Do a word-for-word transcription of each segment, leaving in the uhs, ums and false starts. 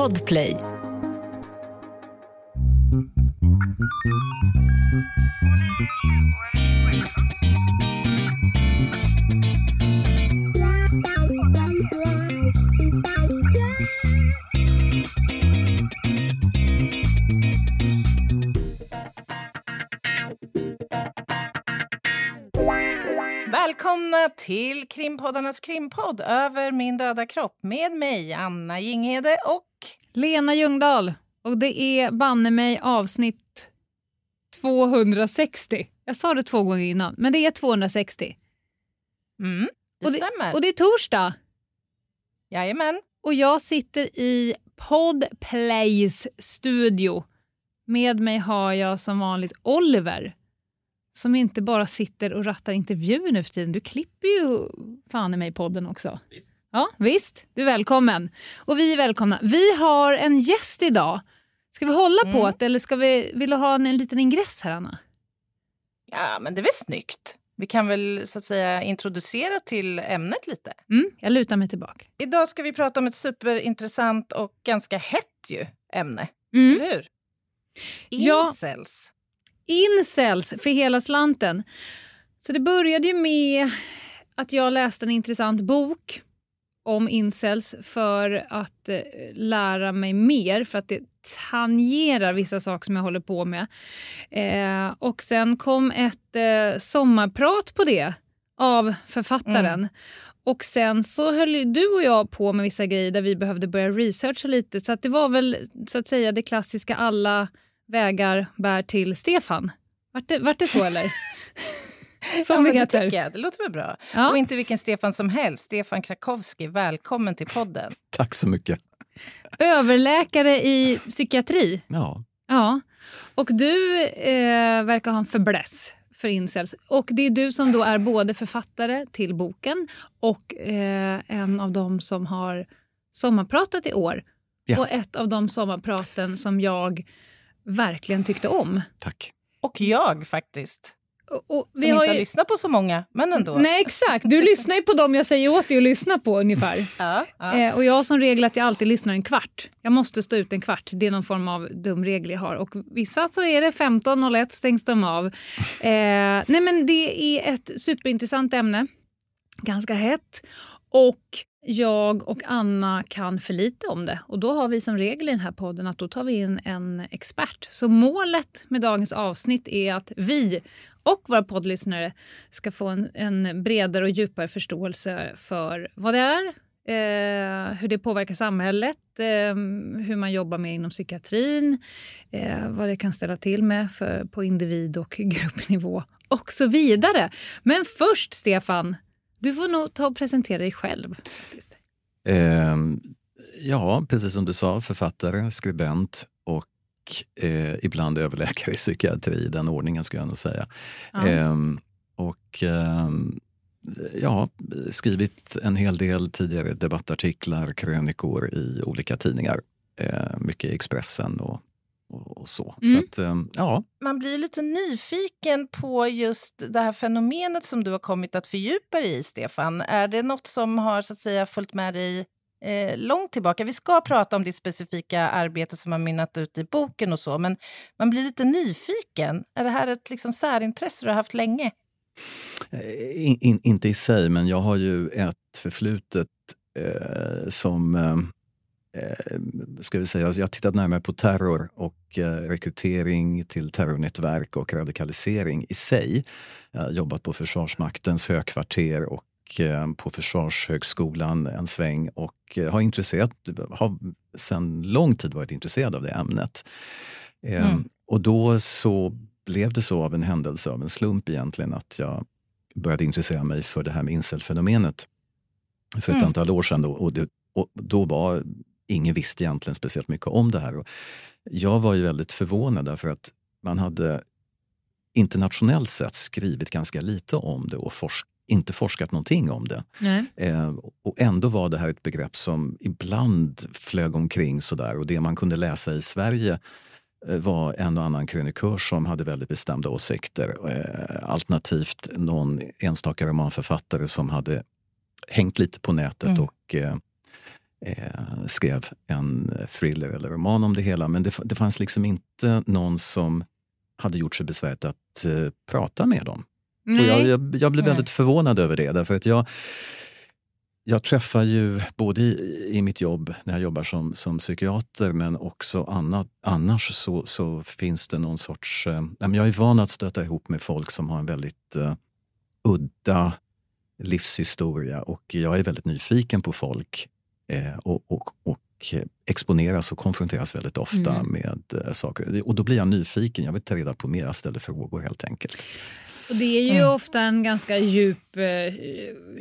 Podplay. Välkomna till Krimpoddarnas krimpodd Över min döda kropp med mig Anna Ginghede och Lena Ljungdahl. Och det är banne mig avsnitt tvåhundrasextio. Jag sa det två gånger innan, men det är tvåhundrasextio. Mm, det och det, stämmer. Och det är torsdag. Jajamän. Och jag sitter i Podplays studio. Med mig har jag som vanligt Oliver. Som inte bara sitter och rattar intervjuer nu för tiden. Du klipper ju fan i mig podden också. Visst. Ja, visst. Du är välkommen. Och vi är välkomna. Vi har en gäst idag. Ska vi hålla mm. på det eller ska vi, vill du ha en, en liten ingress här, Anna? Ja, men det är väl snyggt. Vi kan väl så att säga introducera till ämnet lite. Mm, jag lutar mig tillbaka. Idag ska vi prata om ett superintressant och ganska hett ju ämne. Mm. Eller hur? Incels. Ja. Incels för hela slanten. Så det började ju med att jag läste en intressant bok om incels för att eh, lära mig mer. För att det tangerar vissa saker som jag håller på med. Eh, och sen kom ett eh, sommarprat på det av författaren. Mm. Och sen så höll du och jag på med vissa grejer där vi behövde börja researcha lite. Så att det var väl så att säga det klassiska alla vägar bär till Stefan. Vart det, vart det så eller? Som ja, det heter. Det, det låter väl bra. Ja. Och inte vilken Stefan som helst. Stefan Krakowski, välkommen till podden. Tack så mycket. Överläkare i psykiatri. Ja. Ja. Och du eh, verkar ha en förbläss för incels. Och det är du som då är både författare till boken och eh, en av dem som har sommarpratat i år. Ja. Och ett av de sommarpraten som jag verkligen tyckte om. Tack. Och jag faktiskt. Och, och vi som har inte ju... lyssnat på så många, men ändå. Nej, exakt. Du lyssnar ju på dem jag säger åt dig att lyssna på ungefär. Ja, ja. Eh, och jag har som regel att jag alltid lyssnar en kvart. Jag måste stå ut en kvart. Det är någon form av dum regel jag har. Och vissa så är det femton noll ett stängs de av. Eh, nej, men det är ett superintressant ämne. Ganska hett. Och jag och Anna kan för lite om det. Och då har vi som regel i den här podden att då tar vi in en expert. Så målet med dagens avsnitt är att vi och våra poddlyssnare ska få en, en bredare och djupare förståelse för vad det är, eh, hur det påverkar samhället, eh, hur man jobbar med inom psykiatrin, eh, vad det kan ställa till med för, på individ- och gruppnivå och så vidare. Men först, Stefan, du får nog ta och presentera dig själv. Faktiskt. Eh, ja, precis som du sa, författare, skribent och eh, ibland överläkare i psykiatri. Den ordningen ska jag nog säga. Ja. Eh, och eh, ja, skrivit en hel del tidigare debattartiklar, krönikor i olika tidningar. Eh, mycket i Expressen och och så. Mm. Så att, ja. Man blir lite nyfiken på just det här fenomenet som du har kommit att fördjupa dig i, Stefan. Är det något som har så att säga följt med dig eh, långt tillbaka? Vi ska prata om det specifika arbete som har mynnat ut i boken och så, men man blir lite nyfiken. Är det här ett liksom särintresse du har haft länge? In, in, inte i sig, men jag har ju ett förflutet eh, som... Eh, ska vi säga, jag har tittat närmare på terror och rekrytering till terrornätverk och radikalisering i sig. Jag har jobbat på Försvarsmaktens högkvarter och på Försvarshögskolan en sväng och har intresserat, har sedan lång tid varit intresserad av det ämnet. Mm. Och då så blev det så av en händelse, av en slump egentligen, att jag började intressera mig för det här med incelfenomenet för ett mm. antal år sedan då, och, det, och då var ingen visste egentligen speciellt mycket om det här. Och jag var ju väldigt förvånad därför att man hade internationellt sett skrivit ganska lite om det och forsk- inte forskat någonting om det. Eh, och ändå var det här ett begrepp som ibland flög omkring sådär. Och det man kunde läsa i Sverige var en och annan krönikör som hade väldigt bestämda åsikter. Eh, alternativt någon enstaka romanförfattare som hade hängt lite på nätet mm. och... Eh, eh, skrev en thriller eller roman om det hela. Men det, det fanns liksom inte någon som hade gjort sig besvärt att eh, prata med dem. Och jag, jag, jag blev väldigt förvånad över det, därför att jag, jag träffar ju både i, i mitt jobb när jag jobbar som, som psykiater, men också annat, annars så, så finns det någon sorts, eh, jag är van att stöta ihop med folk som har en väldigt eh, udda livshistoria, och jag är väldigt nyfiken på folk eh, och, och, och exponeras och konfronteras väldigt ofta mm. med eh, saker, och då blir jag nyfiken, jag vill ta reda på mer, jag ställer frågor helt enkelt. Och det är ju mm. ofta en ganska djup eh,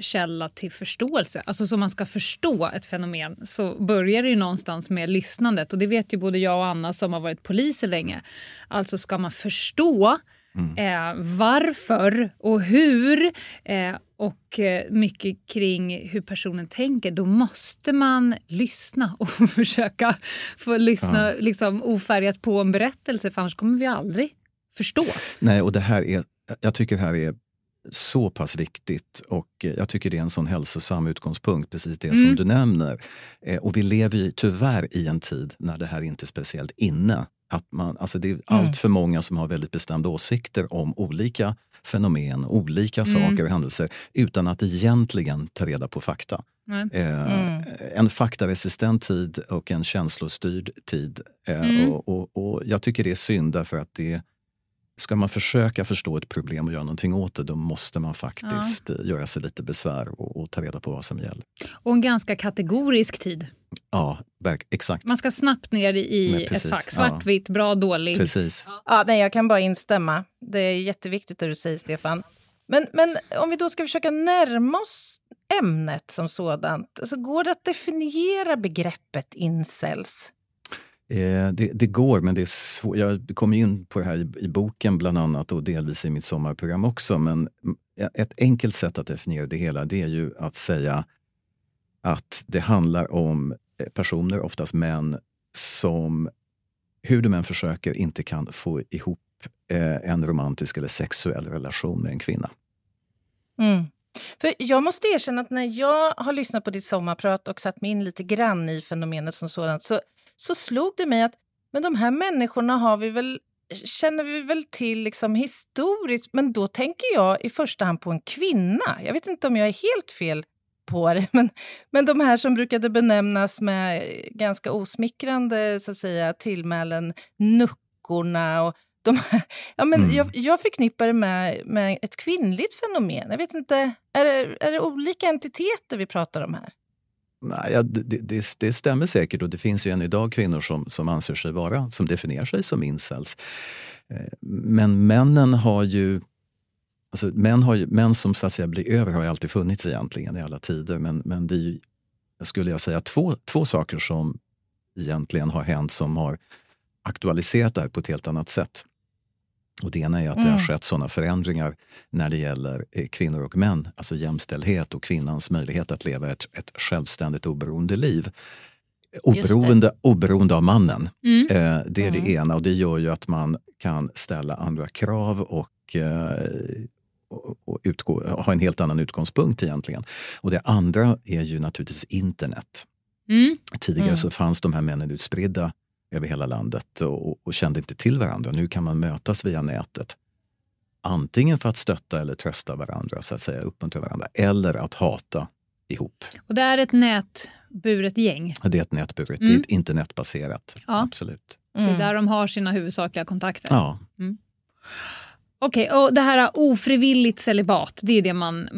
källa till förståelse. Alltså som man ska förstå ett fenomen så börjar det ju någonstans med lyssnandet. Och det vet ju både jag och Anna som har varit poliser länge. Alltså ska man förstå mm. eh, varför och hur eh, och mycket kring hur personen tänker, då måste man lyssna och försöka få lyssna mm. liksom, ofärgat på en berättelse. För annars kommer vi aldrig förstå. Nej, och det här är... Jag tycker det här är så pass viktigt, och jag tycker det är en sån hälsosam utgångspunkt, precis det mm. som du nämner. Och vi lever ju tyvärr i en tid när det här inte är speciellt inne. Att man, alltså det är mm. allt för många som har väldigt bestämda åsikter om olika fenomen, olika saker och mm. händelser, utan att egentligen ta reda på fakta. Mm. Mm. En faktaresistent tid och en känslostyrd tid. Mm. Och, och, och jag tycker det är synd, därför att det ska man försöka förstå ett problem och göra någonting åt det, då måste man faktiskt ja. göra sig lite besvär och, och ta reda på vad som gäller. Och en ganska kategorisk tid. Ja, exakt. Man ska snabbt ner i nej, ett fack. Svartvitt, ja. bra, dålig. Precis. Ja, nej, jag kan bara instämma. Det är jätteviktigt det du säger, Stefan. Men, men om vi då ska försöka närma oss ämnet som sådant, så går det att definiera begreppet incels? Eh, det, det går, men det är svår. Jag kom in på det här i, i boken bland annat, och delvis i mitt sommarprogram också, men ett enkelt sätt att definiera det hela, det är ju att säga att det handlar om personer, oftast män, som hur de än försöker inte kan få ihop eh, en romantisk eller sexuell relation med en kvinna. Mm. För jag måste erkänna att när jag har lyssnat på ditt sommarprat och satt mig in lite grann i fenomenet som sådant, så så slog det mig att men de här människorna har vi väl, känner vi väl till liksom historiskt, men då tänker jag i första hand på en kvinna. Jag vet inte om jag är helt fel på det, men, men de här som brukade benämnas med ganska osmickrande så att säga tillmälen, nuckorna och de här, ja, men mm. jag, jag förknippar det med, med ett kvinnligt fenomen. Jag vet inte, är det, är det olika entiteter vi pratar om här? Nej, det, det, det stämmer säkert, och det finns ju än idag kvinnor som, som anser sig vara, som definierar sig som incels. Men männen har ju, alltså män, har ju, män som så att säga blir över har ju alltid funnits egentligen i alla tider. Men, men det är ju, skulle jag säga, två, två saker som egentligen har hänt som har aktualiserat det här på ett helt annat sätt. Och det ena är att mm. det har skett sådana förändringar när det gäller eh, kvinnor och män. Alltså jämställdhet och kvinnans möjlighet att leva ett, ett självständigt oberoende liv. Oberoende, oberoende av mannen. Mm. Eh, det är mm. det ena, och det gör ju att man kan ställa andra krav och, eh, och, och utgå, ha en helt annan utgångspunkt egentligen. Och det andra är ju naturligtvis internet. Mm. Tidigare mm. så fanns de här männen utspridda över hela landet och, och kände inte till varandra. Nu kan man mötas via nätet. Antingen för att stötta eller trösta varandra, så att säga, uppmuntra varandra, eller att hata ihop. Och det är ett nätburet gäng. Det är ett nätburet, mm. det är ett internetbaserat. Ja. Absolut. Mm. Det är där de har sina huvudsakliga kontakter. Ja. Mm. Okej, okay, och det här ofrivilligt celibat, det är det man,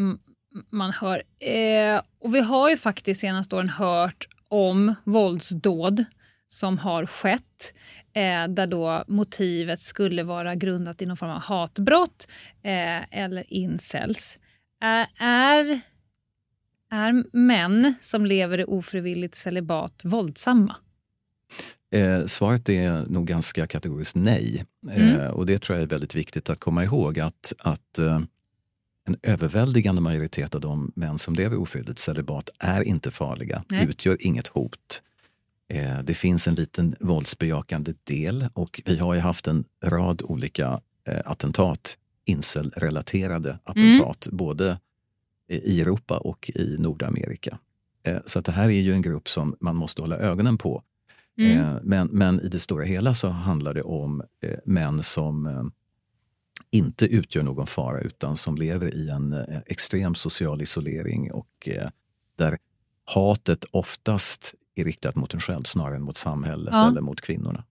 man hör. Eh, och vi har ju faktiskt senaste åren hört om våldsdåd som har skett, eh, där då motivet skulle vara grundat i någon form av hatbrott eh, eller incels. Är, är, är män som lever i ofrivilligt celibat våldsamma? Eh, svaret är nog ganska kategoriskt nej. Mm. Eh, och det tror jag är väldigt viktigt att komma ihåg, att, att eh, en överväldigande majoritet av de män som lever i ofrivilligt celibat är inte farliga, nej. Utgör inget hot. Det finns en liten våldsbejakande del, och vi har ju haft en rad olika attentat, incel-relaterade attentat, mm. både i Europa och i Nordamerika. Så att det här är ju en grupp som man måste hålla ögonen på. Mm. Men, men i det stora hela så handlar det om män som inte utgör någon fara utan som lever i en extrem social isolering och där hatet oftast är riktat mot en själv snarare än mot samhället ja. Eller mot kvinnorna.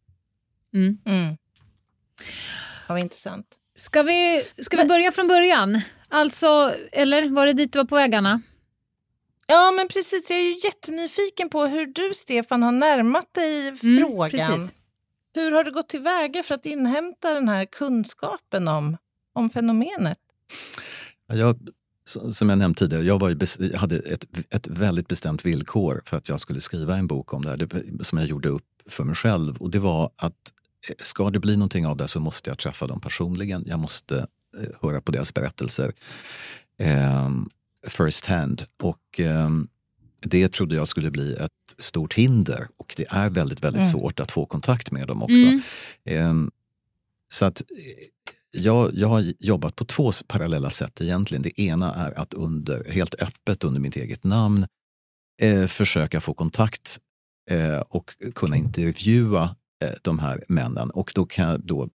Mm. Mm. Ja, intressant. Ska vi, ska vi börja från början? Alltså, eller var det dit du var på vägarna? Ja, men precis. Jag är ju jättenyfiken på hur du, Stefan, har närmat dig mm, frågan. Precis. Hur har du gått tillväga för att inhämta den här kunskapen om, om fenomenet? Jag, som jag nämnde tidigare, jag var ju bes- hade ett, ett väldigt bestämt villkor för att jag skulle skriva en bok om det här, det, som jag gjorde upp för mig själv. Och det var att ska det bli någonting av det så måste jag träffa dem personligen. Jag måste eh, höra på deras berättelser. Eh, first hand. Och eh, det trodde jag skulle bli ett stort hinder. Och det är väldigt, väldigt mm. svårt att få kontakt med dem också. Mm. Eh, så att jag, jag har jobbat på två parallella sätt egentligen. Det ena är att under, helt öppet under mitt eget namn eh, försöka få kontakt eh, och kunna intervjua de här männen. Och då kan då,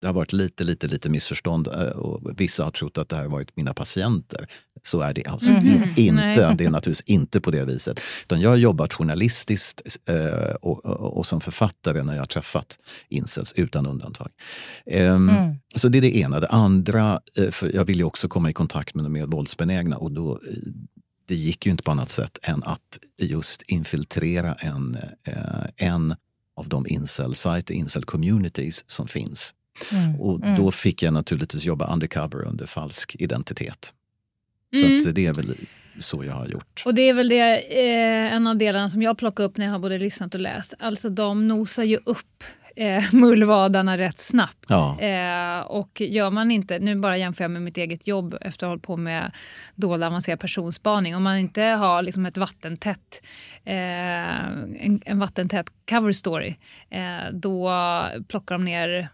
det har varit lite, lite, lite missförstånd och vissa har trott att det här varit mina patienter. Så är det alltså mm. in, inte. Nej. Det är naturligtvis inte på det viset. Utan jag har jobbat journalistiskt eh, och, och, och som författare när jag har träffat incels utan undantag. Ehm, mm. Så det är det ena. Det andra, för jag vill ju också komma i kontakt med de mer våldsbenägna och då det gick ju inte på annat sätt än att just infiltrera en, en av de incel-sajter, incel-communities som finns. Mm, och då mm. fick jag naturligtvis jobba undercover under falsk identitet. Mm. Så att det är väl så jag har gjort. Och det är väl det, eh, en av delarna som jag plockar upp när jag har både lyssnat och läst. Alltså de nosar ju upp eh, mullvadarna rätt snabbt. Ja. Eh, och gör man inte, nu bara jämför jag med mitt eget jobb efter att ha hållit på med dold avancerad personspaning. Om man inte har liksom ett vattentätt, eh, en, en vattentät cover story, eh, då plockar de ner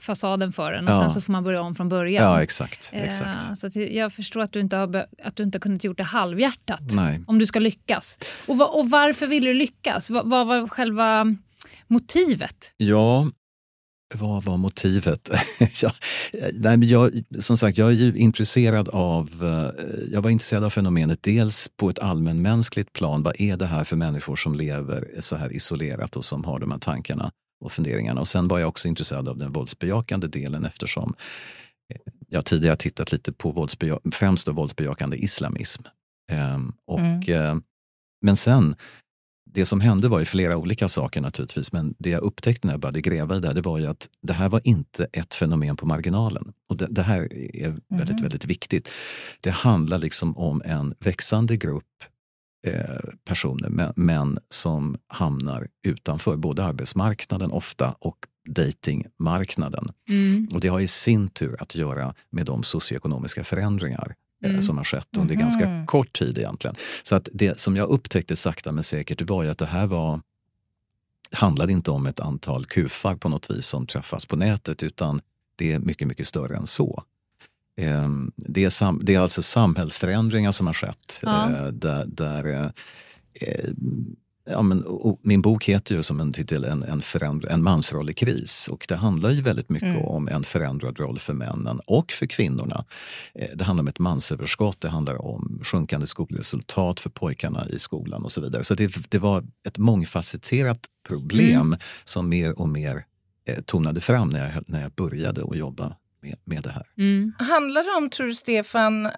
fasaden för den och ja. Sen så får man börja om från början. Ja, exakt. exakt. Eh, så att jag förstår att du inte har be- att du inte kunnat gjort det halvhjärtat. Nej. Om du ska lyckas. Och, va- och varför vill du lyckas? Va- vad var själva motivet? Ja, vad var motivet? jag, nej, men jag, som sagt, jag är ju intresserad av jag var intresserad av fenomenet dels på ett allmänmänskligt plan. Vad är det här för människor som lever så här isolerat och som har de här tankarna? Och funderingarna. Och sen var jag också intresserad av den våldsbejakande delen eftersom jag tidigare tittat lite på våldsbeja- främst då våldsbejakande islamism. Ehm, och, mm. eh, men sen, det som hände var ju flera olika saker naturligtvis, men det jag upptäckte när jag började gräva i det här, det var ju att det här var inte ett fenomen på marginalen. Och det, det här är mm. väldigt, väldigt viktigt. Det handlar liksom om en växande grupp personer, män som hamnar utanför både arbetsmarknaden ofta och datingmarknaden. Mm. Och det har i sin tur att göra med de socioekonomiska förändringar mm. som har skett under mm. ganska kort tid egentligen. Så att det som jag upptäckte sakta men säkert var ju att det här var handlade inte om ett antal kufar på något vis som träffas på nätet utan det är mycket, mycket större än så. Det är, sam- det är alltså samhällsförändringar som har skett ja. där, där eh, ja, men, och min bok heter ju som en titel en, en, förändra- en mansroll i kris och det handlar ju väldigt mycket mm. om en förändrad roll för männen och för kvinnorna. Det handlar om ett mansöverskott, det handlar om sjunkande skolresultat för pojkarna i skolan och så vidare. Så det, det var ett mångfacetterat problem mm. som mer och mer eh, tonade fram när jag, när jag började att jobba Med, med det här. Mm. Handlar det om, tror du Stefan,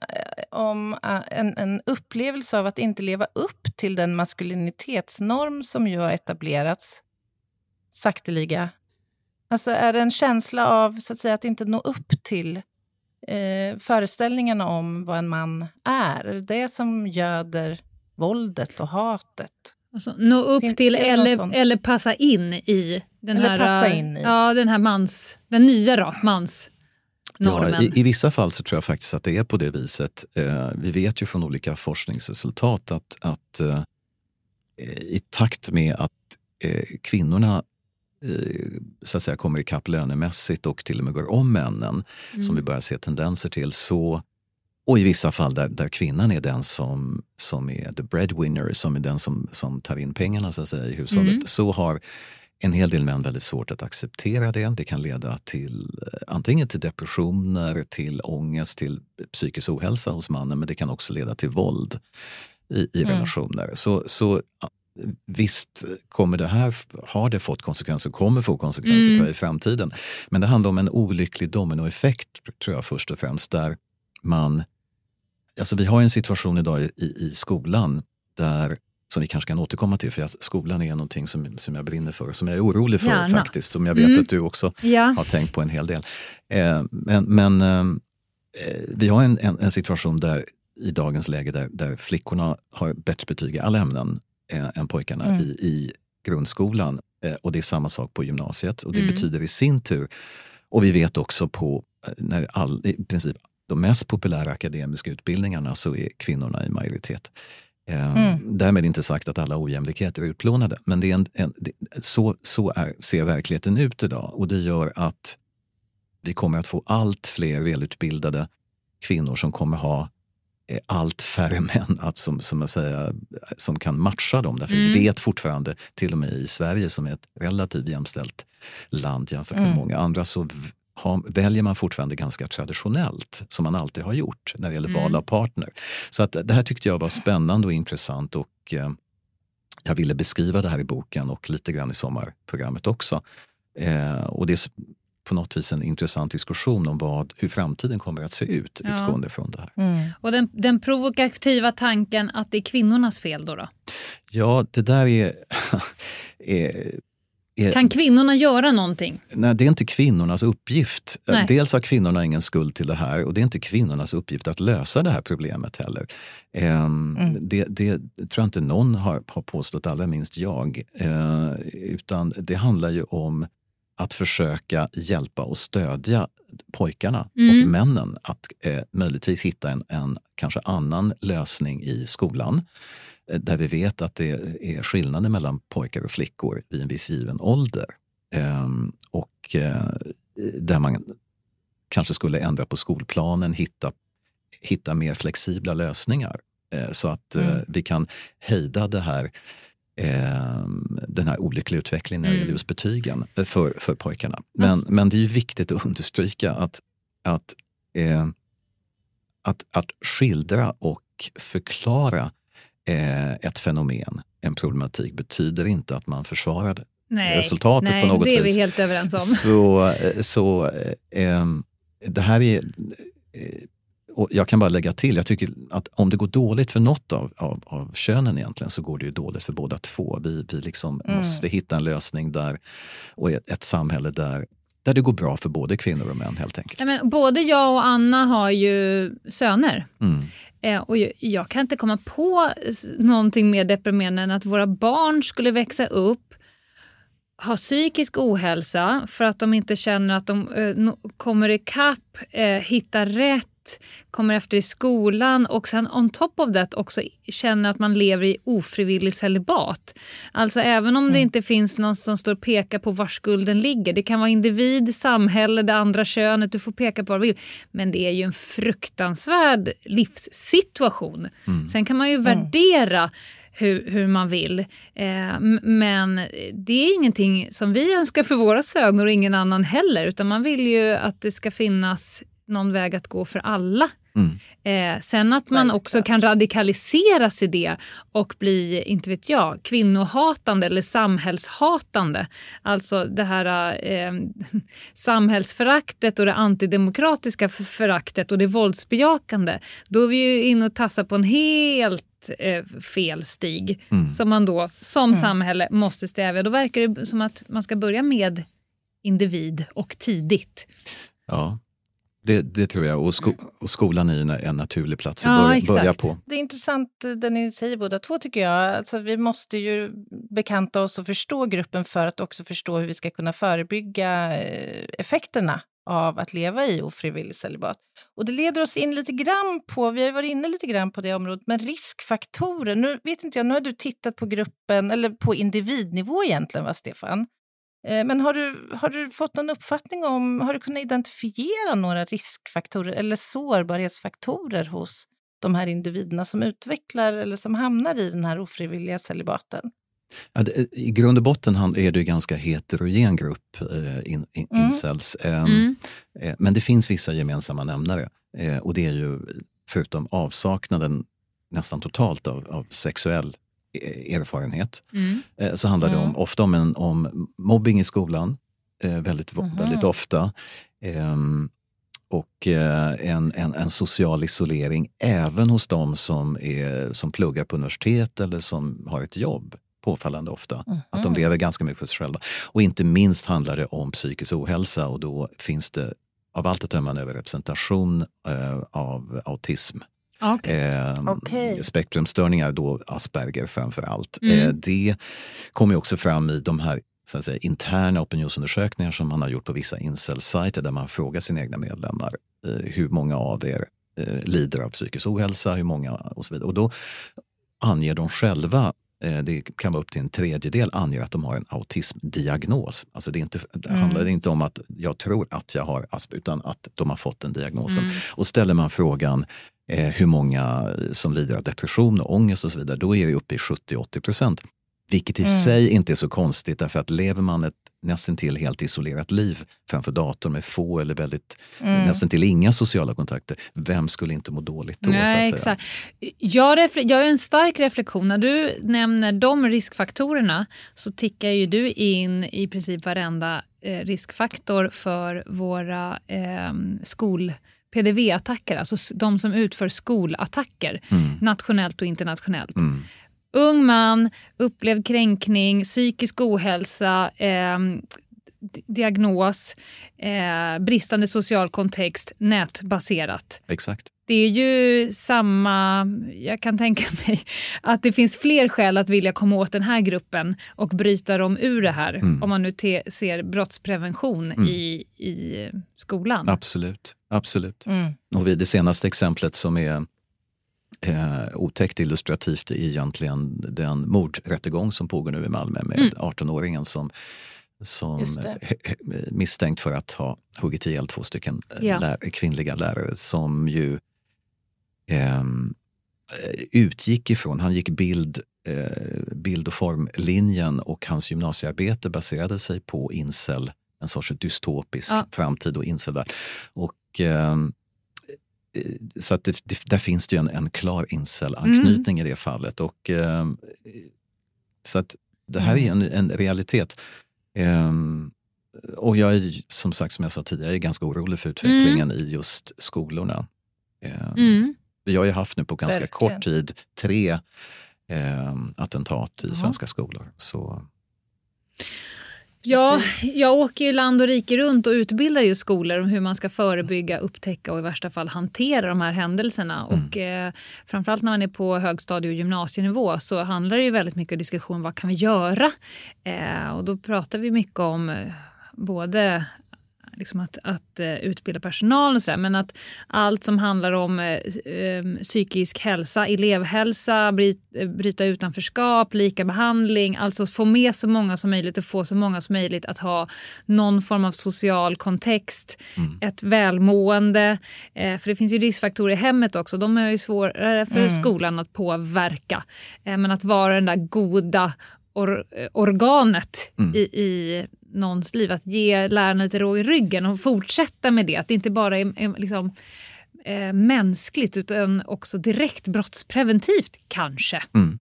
om en, en upplevelse av att inte leva upp till den maskulinitetsnorm som ju har etablerats sakteliga? Alltså är det en känsla av så att säga att inte nå upp till eh, föreställningarna om vad en man är? Är det som göder våldet och hatet? Alltså, nå upp Finns till eller, eller passa in i den eller här, passa in i. Ja, den här mans, den nya då, mans. Ja, i, I vissa fall så tror jag faktiskt att det är på det viset. Eh, vi vet ju från olika forskningsresultat att, att eh, i takt med att eh, kvinnorna eh, så att säga, kommer ikapp lönemässigt och till och med går om männen mm. som vi börjar se tendenser till så Och i vissa fall där, där kvinnan är den som, som är the breadwinner, som är den som, som tar in pengarna så att säga, i hushållet, mm. så har en hel del män väldigt svårt att acceptera det. Det kan leda till antingen till depressioner, till ångest, till psykisk ohälsa hos mannen, men det kan också leda till våld i, i mm. relationer. Så, så visst kommer det här, har det fått konsekvenser, kommer få konsekvenser mm. i framtiden. Men det handlar om en olycklig dominoeffekt, tror jag, först och främst, där man, alltså vi har en situation idag i, i skolan där, som vi kanske kan återkomma till, för att skolan är någonting som, som jag brinner för, som jag är orolig för Gärna. faktiskt, som jag vet mm. att du också ja. har tänkt på en hel del. Eh, men men eh, vi har en, en, en situation där i dagens läge där, där flickorna har bättre betyg i alla ämnen eh, än pojkarna mm. i, i grundskolan, eh, och det är samma sak på gymnasiet, och det mm. betyder i sin tur, och vi vet också på när all, i princip de mest populära akademiska utbildningarna, så är kvinnorna i majoritet. Mm. Därmed inte sagt att alla ojämlikheter är utplånade, men det är en, en, det, så, så är, ser verkligheten ut idag, och det gör att vi kommer att få allt fler välutbildade kvinnor som kommer ha allt färre män att, som, som, jag säger, som kan matcha dem. Därför mm. vi vet fortfarande, till och med i Sverige som är ett relativt jämställt land jämfört med mm. många andra, så Ha, väljer man fortfarande ganska traditionellt, som man alltid har gjort när det gäller mm. val av partner. Så att det här tyckte jag var spännande och intressant, och eh, jag ville beskriva det här i boken och lite grann i sommarprogrammet också. Eh, och det är på något vis en intressant diskussion om vad, hur framtiden kommer att se ut ja. utgående från det här. Mm. Och den, den provokativa tanken att det är kvinnornas fel då då? Ja, det där är... är Är, kan kvinnorna göra någonting? Nej, det är inte kvinnornas uppgift. Nej. Dels har kvinnorna ingen skuld till det här, och det är inte kvinnornas uppgift att lösa det här problemet heller. Ehm, mm. det, det tror jag inte någon har, har påstått, allra minst jag. Ehm, utan det handlar ju om att försöka hjälpa och stödja pojkarna mm. och männen att eh, möjligtvis hitta en, en kanske annan lösning i skolan, där vi vet att det är skillnader mellan pojkar och flickor vid en viss given ålder. Ehm, och eh, där man kanske skulle ändra på skolplanen, hitta, hitta mer flexibla lösningar. Eh, så att eh, mm. vi kan hejda det här, eh, den här olyckliga utvecklingen när det gäller just betygen för, för pojkarna. Men, alltså. men det är ju viktigt att understryka att, att, eh, att, att skildra och förklara ett fenomen, en problematik, betyder inte att man försvarar nej, resultatet nej, på något vis. Nej, det är vi helt överens om. Så, så eh, det här är... Eh, och jag kan bara lägga till, jag tycker att om det går dåligt för något av, av, av könen egentligen, så går det ju dåligt för båda två. Vi, vi liksom mm. måste hitta en lösning där, och ett, ett samhälle där där det går bra för både kvinnor och män, helt enkelt. Nej, men både jag och Anna har ju söner. Mm. Eh, och jag kan inte komma på någonting mer deprimerande än att våra barn skulle växa upp, ha psykisk ohälsa för att de inte känner att de eh, kommer i kapp, eh, hittar rätt, kommer efter i skolan, och sen on top of that också känner att man lever i ofrivillig celibat. Alltså även om mm. det inte finns någon som står och pekar på var skulden ligger. Det kan vara individ, samhälle, det andra könet, du får peka på vad du vill. Men det är ju en fruktansvärd livssituation. Mm. Sen kan man ju värdera hur, hur man vill. Eh, men det är ingenting som vi önskar för våra söner och ingen annan heller. Utan man vill ju att det ska finnas någon väg att gå för alla. Mm. Eh, sen att man också kan radikaliseras i det och bli, inte vet jag, kvinnohatande eller samhällshatande. Alltså det här eh, samhällsföraktet och det antidemokratiska föraktet och det våldsbejakande. Då är vi ju inne och tassar på en helt eh, fel stig mm. som man då som mm. samhälle måste stävja. Då verkar det som att man ska börja med individ och tidigt. Ja. Det, det tror jag. Och, sko- och skolan är ju en naturlig plats att ja, börja, börja på. Det är intressant det ni säger båda två, tycker jag. Alltså, vi måste ju bekanta oss och förstå gruppen för att också förstå hur vi ska kunna förebygga effekterna av att leva i ofrivillig celibat. Och det leder oss in lite grann på, vi har varit inne lite grann på det området, men riskfaktorer. Nu vet inte jag, nu har du tittat på gruppen, eller på individnivå egentligen, va Stefan? Men har du, har du fått någon uppfattning om, har du kunnat identifiera några riskfaktorer eller sårbarhetsfaktorer hos de här individerna som utvecklar eller som hamnar i den här ofrivilliga celibaten? Ja, det, i grund och botten är det ju ganska heterogen grupp eh, in, in, mm. incels. Eh, mm. eh, men det finns vissa gemensamma nämnare eh, och det är ju förutom avsaknaden nästan totalt av, av sexuell erfarenhet mm. eh, så handlar mm. det om, ofta om, en, om mobbing i skolan eh, väldigt, mm. väldigt ofta eh, och eh, en, en, en social isolering även hos de som, är, som pluggar på universitet eller som har ett jobb påfallande ofta, mm. att de lever ganska mycket för sig själva och inte minst handlar det om psykisk ohälsa och då finns det av allt att döma en överrepresentation eh, av autism. Okay. Eh, okay. Spektrumstörningar, då Asperger framför allt. Mm. Eh, det kommer också fram i de här så att säga, interna opinionsundersökningar som man har gjort på vissa incel-sajter där man frågar sina egna medlemmar eh, hur många av er eh, lider av psykisk ohälsa, hur många och så vidare. Och då anger de själva, eh, det kan vara upp till en tredjedel, anger att de har en autismdiagnos. Alltså det, är inte, det mm. handlar inte om att jag tror att jag har Asperger utan att de har fått den diagnosen. Mm. Och ställer man frågan Eh, hur många som lider av depression och ångest och så vidare, då är vi uppe i sjuttio till åttio procent. Vilket i mm. sig inte är så konstigt, därför att lever man ett nästan till helt isolerat liv framför datorn med få eller väldigt, mm. nästan till inga sociala kontakter, vem skulle inte må dåligt då? Nej, så att exakt. Säga. Jag, refle- jag har en stark reflektion. När du nämner de riskfaktorerna så tickar ju du in i princip varenda eh, riskfaktor för våra eh, skol P D V-attacker, alltså de som utför skolattacker, mm. nationellt och internationellt. Mm. Ung man, upplevd kränkning, psykisk ohälsa, eh, diagnos, eh, bristande social kontext, nätbaserat. Exakt. Det är ju samma, jag kan tänka mig, att det finns fler skäl att vilja komma åt den här gruppen och bryta dem ur det här. Mm. Om man nu te, ser brottsprevention mm. i, i skolan. Absolut, absolut. Mm. Och vid det senaste exemplet som är eh, otäckt illustrativt är egentligen den mordrättegång som pågår nu i Malmö med mm. arton-åringen som... som misstänkt för att ha huggit ihjäl två stycken ja. lär, kvinnliga lärare som ju eh, utgick ifrån, han gick bild, eh, bild och formlinjen och hans gymnasiearbete baserade sig på incel, en sorts dystopisk ja. framtid och incelvärld. Och eh, så att det, det, där finns det ju en, en klar incel-anknytning mm. i det fallet och eh, så att det här är en, en realitet. Um, och jag är som sagt, som jag sa tidigare, är ganska orolig för utvecklingen mm. i just skolorna. Um, mm. Vi har ju haft nu på ganska Verkligen. kort tid tre um, attentat i ja. svenska skolor. Så. Ja, jag åker ju land och rike runt och utbildar ju skolor om hur man ska förebygga, upptäcka och i värsta fall hantera de här händelserna. Mm. Och eh, framförallt när man är på högstadie- och gymnasienivå så handlar det ju väldigt mycket om diskussion, vad kan vi göra? Eh, och då pratar vi mycket om både liksom att, att utbilda personal och sådär, men att allt som handlar om eh, psykisk hälsa, elevhälsa, bryta utanförskap, lika behandling, alltså få med så många som möjligt och få så många som möjligt att ha någon form av social kontext, mm. ett välmående, eh, för det finns ju riskfaktorer i hemmet också, de är ju svårare för mm. skolan att påverka, eh, men att vara den där goda Or, organet mm. i, i någons liv, att ge lärarna lite råg i ryggen och fortsätta med det, att det inte bara är, är liksom, eh, mänskligt utan också direkt brottspreventivt kanske. Mm.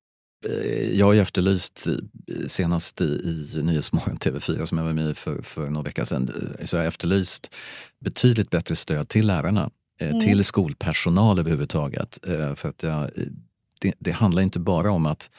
Jag har ju efterlyst senast i, i Nyhetsmågan T V fyra som jag var med för, för några veckor sedan, så jag har efterlyst betydligt bättre stöd till lärarna, eh, mm. till skolpersonal överhuvudtaget, eh, för att jag, det, det handlar inte bara om att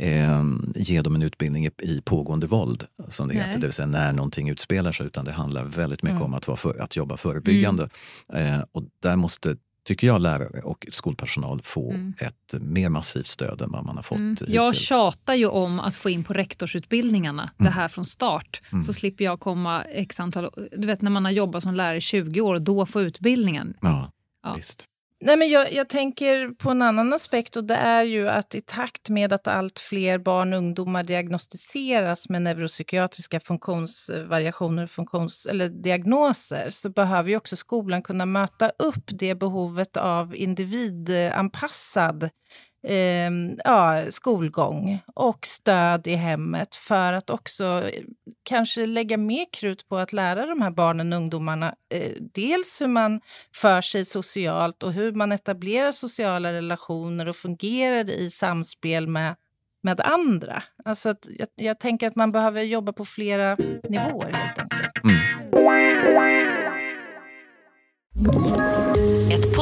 Eh, ge dem en utbildning i, i pågående våld som det Nej. heter, det vill säga när någonting utspelar sig, utan det handlar väldigt mycket mm. om att, vara för, att jobba förebyggande mm. eh, och där måste, tycker jag, lärare och skolpersonal få mm. ett mer massivt stöd än vad man har fått mm. hittills. Jag tjatar ju om att få in på rektorsutbildningarna mm. det här från start, mm. så slipper jag komma x antal, du vet när man har jobbat som lärare i tjugo år, då får utbildningen ja, ja. visst. Nej, men jag, jag tänker på en annan aspekt, och det är ju att i takt med att allt fler barn och ungdomar diagnostiseras med neuropsykiatriska funktionsvariationer funktions, eller diagnoser, så behöver ju också skolan kunna möta upp det behovet av individanpassad eh, ja, skolgång och stöd i hemmet, för att också kanske lägga mer krut på att lära de här barnen och ungdomarna eh, dels hur man för sig socialt och hur man etablerar sociala relationer och fungerar i samspel med, med andra. Alltså att jag, jag tänker att man behöver jobba på flera nivåer helt enkelt. Mm. Ett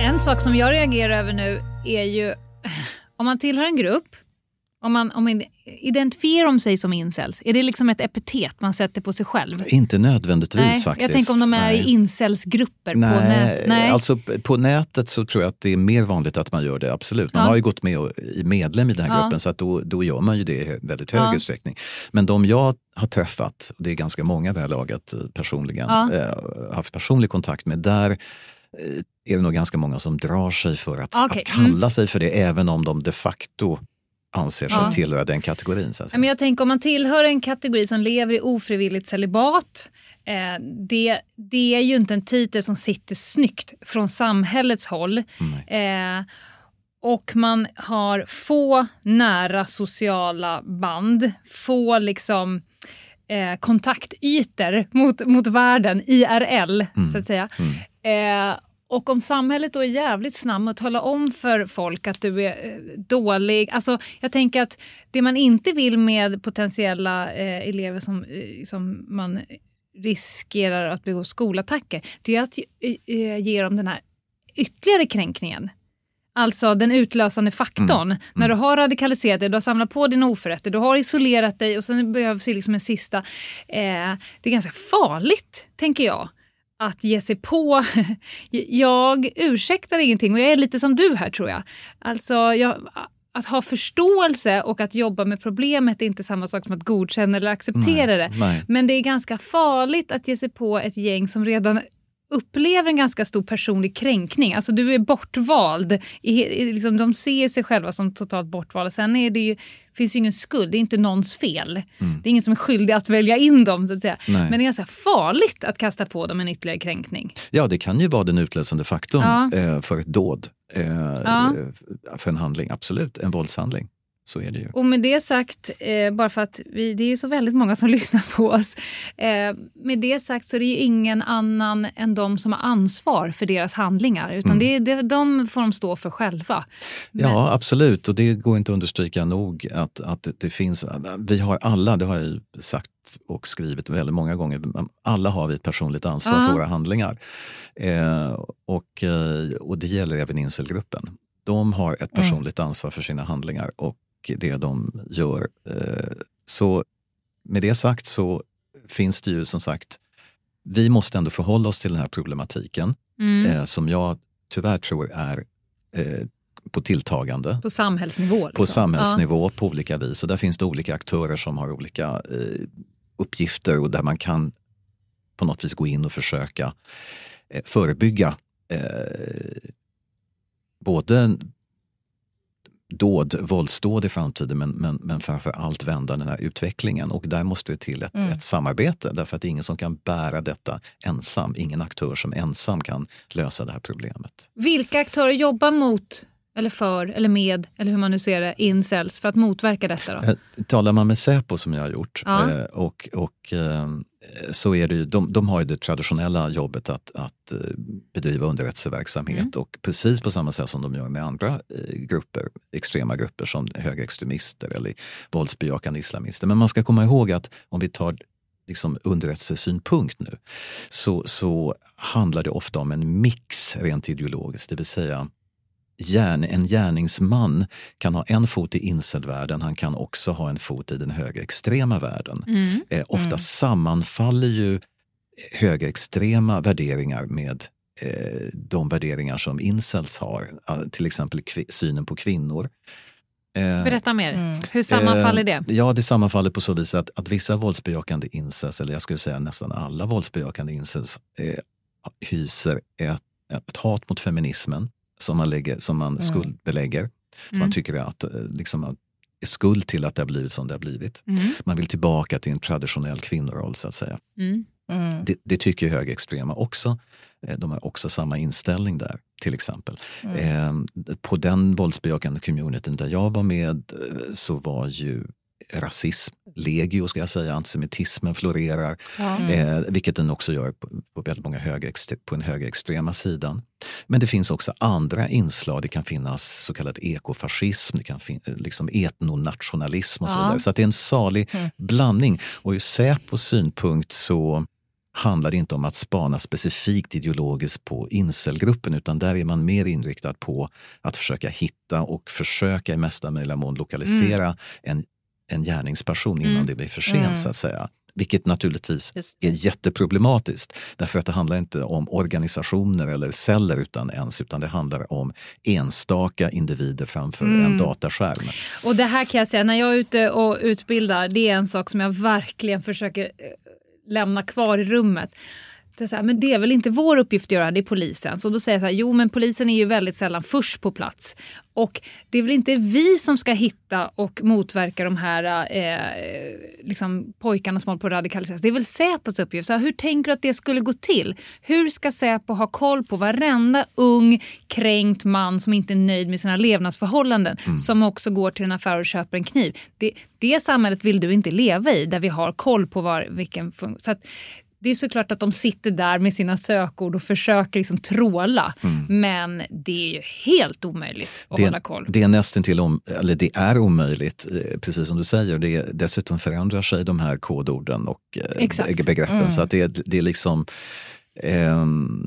En sak som jag reagerar över nu är ju om man tillhör en grupp. Om man, om man identifierar sig som incels, är det liksom ett epitet man sätter på sig själv? Inte nödvändigtvis. Nej, faktiskt. Jag tänker om de är Nej. i incelsgrupper på nätet. Nej, alltså på nätet så tror jag att det är mer vanligt att man gör det, absolut. Man ja. har ju gått med och, i medlem i den här ja. gruppen, så att då, då gör man ju det i väldigt hög ja. utsträckning. Men de jag har träffat, och det är ganska många vällagat personligen, ja. eh, haft personlig kontakt med, där eh, är det nog ganska många som drar sig för att, okay. att kalla mm. sig för det, även om de de facto anser som ja. tillhör den kategorin. Så men jag tänker om man tillhör en kategori som lever i ofrivilligt celibat, eh, det, det är ju inte en titel som sitter snyggt från samhällets håll. Eh, och man har få nära sociala band, få liksom eh, kontaktytor mot, mot världen, I R L mm. så att säga. Mm. Eh, Och om samhället då är jävligt snabbt att tala om för folk att du är dålig. Alltså jag tänker att det man inte vill med potentiella eh, elever som, som man riskerar att begå skolattacker, det är att eh, ge dem den här ytterligare kränkningen. Alltså den utlösande faktorn. Mm. Mm. När du har radikaliserat dig, du har samlat på din oförrätter, du har isolerat dig och sen behövs det liksom en sista. Eh, det är ganska farligt, tänker jag. Att ge sig på. Jag ursäktar ingenting, och jag är lite som du här, tror jag. Alltså jag, att ha förståelse och att jobba med problemet är inte samma sak som att godkänna eller acceptera nej, det. Nej. Men det är ganska farligt att ge sig på ett gäng som redan upplever en ganska stor personlig kränkning. Alltså du är bortvald. I, i, liksom, de ser sig själva som totalt bortvald. Sen är det ju, finns ju ingen skuld. Det är inte någons fel. Mm. Det är ingen som är skyldig att välja in dem, så att säga. Men det är ganska farligt att kasta på dem en ytterligare kränkning. Ja, det kan ju vara den utlösande faktorn ja. eh, för ett dåd. Eh, ja. För en handling, absolut. En våldshandling. Så är det ju. Och med det sagt, eh, bara för att vi, det är ju så väldigt många som lyssnar på oss. Eh, med det sagt så är det ju ingen annan än de som har ansvar för deras handlingar. Utan mm. det, det, de får de stå för själva. Men... Ja, absolut. Och det går inte att understryka nog att, att det finns... Vi har alla, det har jag ju sagt och skrivit väldigt många gånger, alla har vi ett personligt ansvar uh-huh. för våra handlingar. Eh, och, och det gäller även incelgruppen. De har ett personligt mm. ansvar för sina handlingar och det de gör. Så med det sagt så finns det ju som sagt, vi måste ändå förhålla oss till den här problematiken mm. som jag tyvärr tror är på tilltagande. På samhällsnivå. Liksom. På samhällsnivå ja. på olika vis. Och där finns det olika aktörer som har olika uppgifter, och där man kan på något vis gå in och försöka förebygga både dåd, våldsdåd i framtiden, men, men, men framför allt vända den här utvecklingen. Och där måste det till ett, mm. ett samarbete, därför att det är ingen som kan bära detta ensam. Ingen aktör som ensam kan lösa det här problemet. Vilka aktörer jobbar mot, eller för, eller med, eller hur man nu ser det, incels för att motverka detta då? Talar man med Säpo, som jag har gjort, ja. och, och så är det ju, de, de har ju det traditionella jobbet att, att bedriva underrättelseverksamhet mm. och precis på samma sätt som de gör med andra grupper, extrema grupper som högerextremister eller våldsbejakande islamister. Men man ska komma ihåg att om vi tar liksom underrättelsesynpunkt nu, så, så handlar det ofta om en mix rent ideologiskt. Det vill säga gärn, en gärningsman kan ha en fot i incelvärlden, han kan också ha en fot i den högerextrema världen. Mm. Eh, ofta mm. sammanfaller ju högerextrema värderingar med eh, de värderingar som incels har, till exempel kv- synen på kvinnor. Berätta mer. Mm. Hur sammanfaller det? Ja, det sammanfaller på så vis att, att vissa våldsbejakande incels, eller jag skulle säga nästan alla våldsbejakande incels, eh, hyser ett, ett hat mot feminismen som man, lägger, som man mm. skuldbelägger. Som mm. man tycker är, att, liksom, är skuld till att det har blivit som det har blivit. Mm. Man vill tillbaka till en traditionell kvinnoroll, så att säga. Mm. Mm. Det, det tycker högerextrema också. De har också samma inställning där, till exempel. Mm. Eh, på den våldsbejakande communityn där jag var med så var ju rasism legio, ska jag säga. Antisemitismen florerar, mm. eh, vilket den också gör på, på väldigt många högerextrema, på den högerextrema sidan. Men det finns också andra inslag. Det kan finnas så kallad ekofascism, det kan fin- liksom etnonationalism och ja. så vidare. Så att det är en salig mm. blandning. Och ur Säpos synpunkt så handlar det inte om att spana specifikt ideologiskt på incelgruppen, utan där är man mer inriktad på att försöka hitta och försöka i mesta möjliga mån lokalisera mm. en, en gärningsperson innan mm. det blir för sent, mm. så att säga. Vilket naturligtvis är jätteproblematiskt, därför att det handlar inte om organisationer eller celler utan ens, utan det handlar om enstaka individer framför mm. en dataskärm. Och det här kan jag säga, när jag är ute och utbildar, det är en sak som jag verkligen försöker lämna kvar i rummet. Det är så här, men det är väl inte vår uppgift att göra, det är polisen. Så då säger jag så här, jo men polisen är ju väldigt sällan först på plats. Och det är väl inte vi som ska hitta och motverka de här eh, liksom pojkarna som håller på att radikaliseras. Det är väl Säpos uppgift. Så här, hur tänker du att det skulle gå till? Hur ska Säpo ha koll på varenda ung, kränkt man som inte är nöjd med sina levnadsförhållanden, mm. som också går till en affär och köper en kniv? Det, det samhället vill du inte leva i, där vi har koll på var, vilken funktion. Så att det är såklart att de sitter där med sina sökord och försöker liksom tråla. Mm. Men det är ju helt omöjligt att det, hålla koll. Det är nästan till om, eller det är omöjligt, precis som du säger. Det är, dessutom förändrar sig de här kodorden och Exakt. begreppen. Mm. Så att det, det är liksom... Ehm,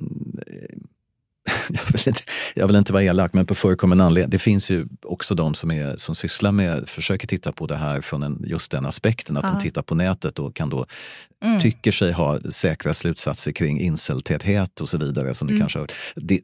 Jag vill, inte, jag vill inte vara elak, men på förekommande anledning. Det finns ju också de som, är, som sysslar med, försöker titta på det här från en, just den aspekten. Att ah. de tittar på nätet och kan då mm. tycker sig ha säkra slutsatser kring inceltäthet och så vidare som mm. du kanske har hört. Det,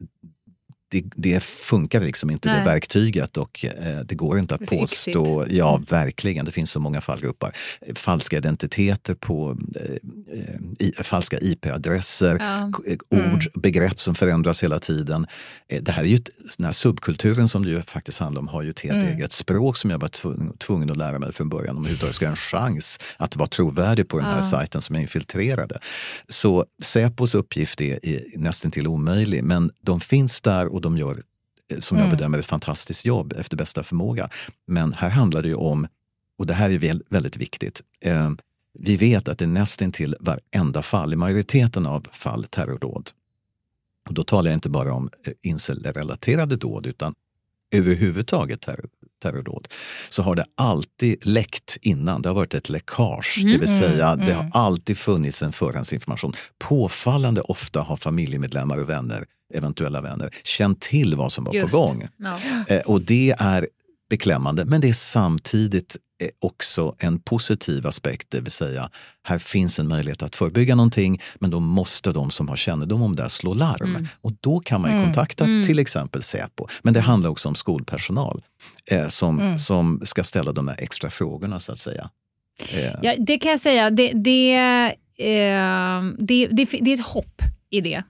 det, det funkar liksom inte, Nej. det verktyget, och eh, det går inte att påstå. Ja, mm. verkligen. Det finns så många fallgropar. Falska identiteter på eh, i, falska I P-adresser, ja. ord, mm. begrepp som förändras hela tiden. Eh, det här är ju, den här subkulturen som det ju faktiskt handlar om har ju ett helt mm. eget språk som jag var tvungen, tvungen att lära mig från början om hur jag ska ha en chans att vara trovärdig på den här ja. sajten som jag infiltrerade. Så Säpos uppgift är, är nästan till omöjlig, men de finns där. Och de gör, som jag bedömer, mm. ett fantastiskt jobb efter bästa förmåga. Men här handlar det ju om, och det här är väldigt viktigt, eh, vi vet att det nästan till varenda fall, i majoriteten av fall, terrordåd. Och då talar jag inte bara om incelrelaterade dåd, utan överhuvudtaget terror, terrordåd. Så har det alltid läckt innan. Det har varit ett läckage, mm. det vill säga mm. det har alltid funnits en förhandsinformation. Påfallande ofta har familjemedlemmar och vänner, eventuella vänner, känt till vad som var Just. på gång. Ja. Eh, och det är beklämmande, men det är samtidigt eh, också en positiv aspekt, det vill säga, här finns en möjlighet att förebygga någonting, men då måste de som har kännedom om det slå larm. Mm. Och då kan man ju kontakta mm. till exempel Säpo. Men det handlar också om skolpersonal eh, som, mm. som ska ställa de här extra frågorna, så att säga. Eh. Ja, det kan jag säga, det, det, eh, det, det, det är ett hopp i det.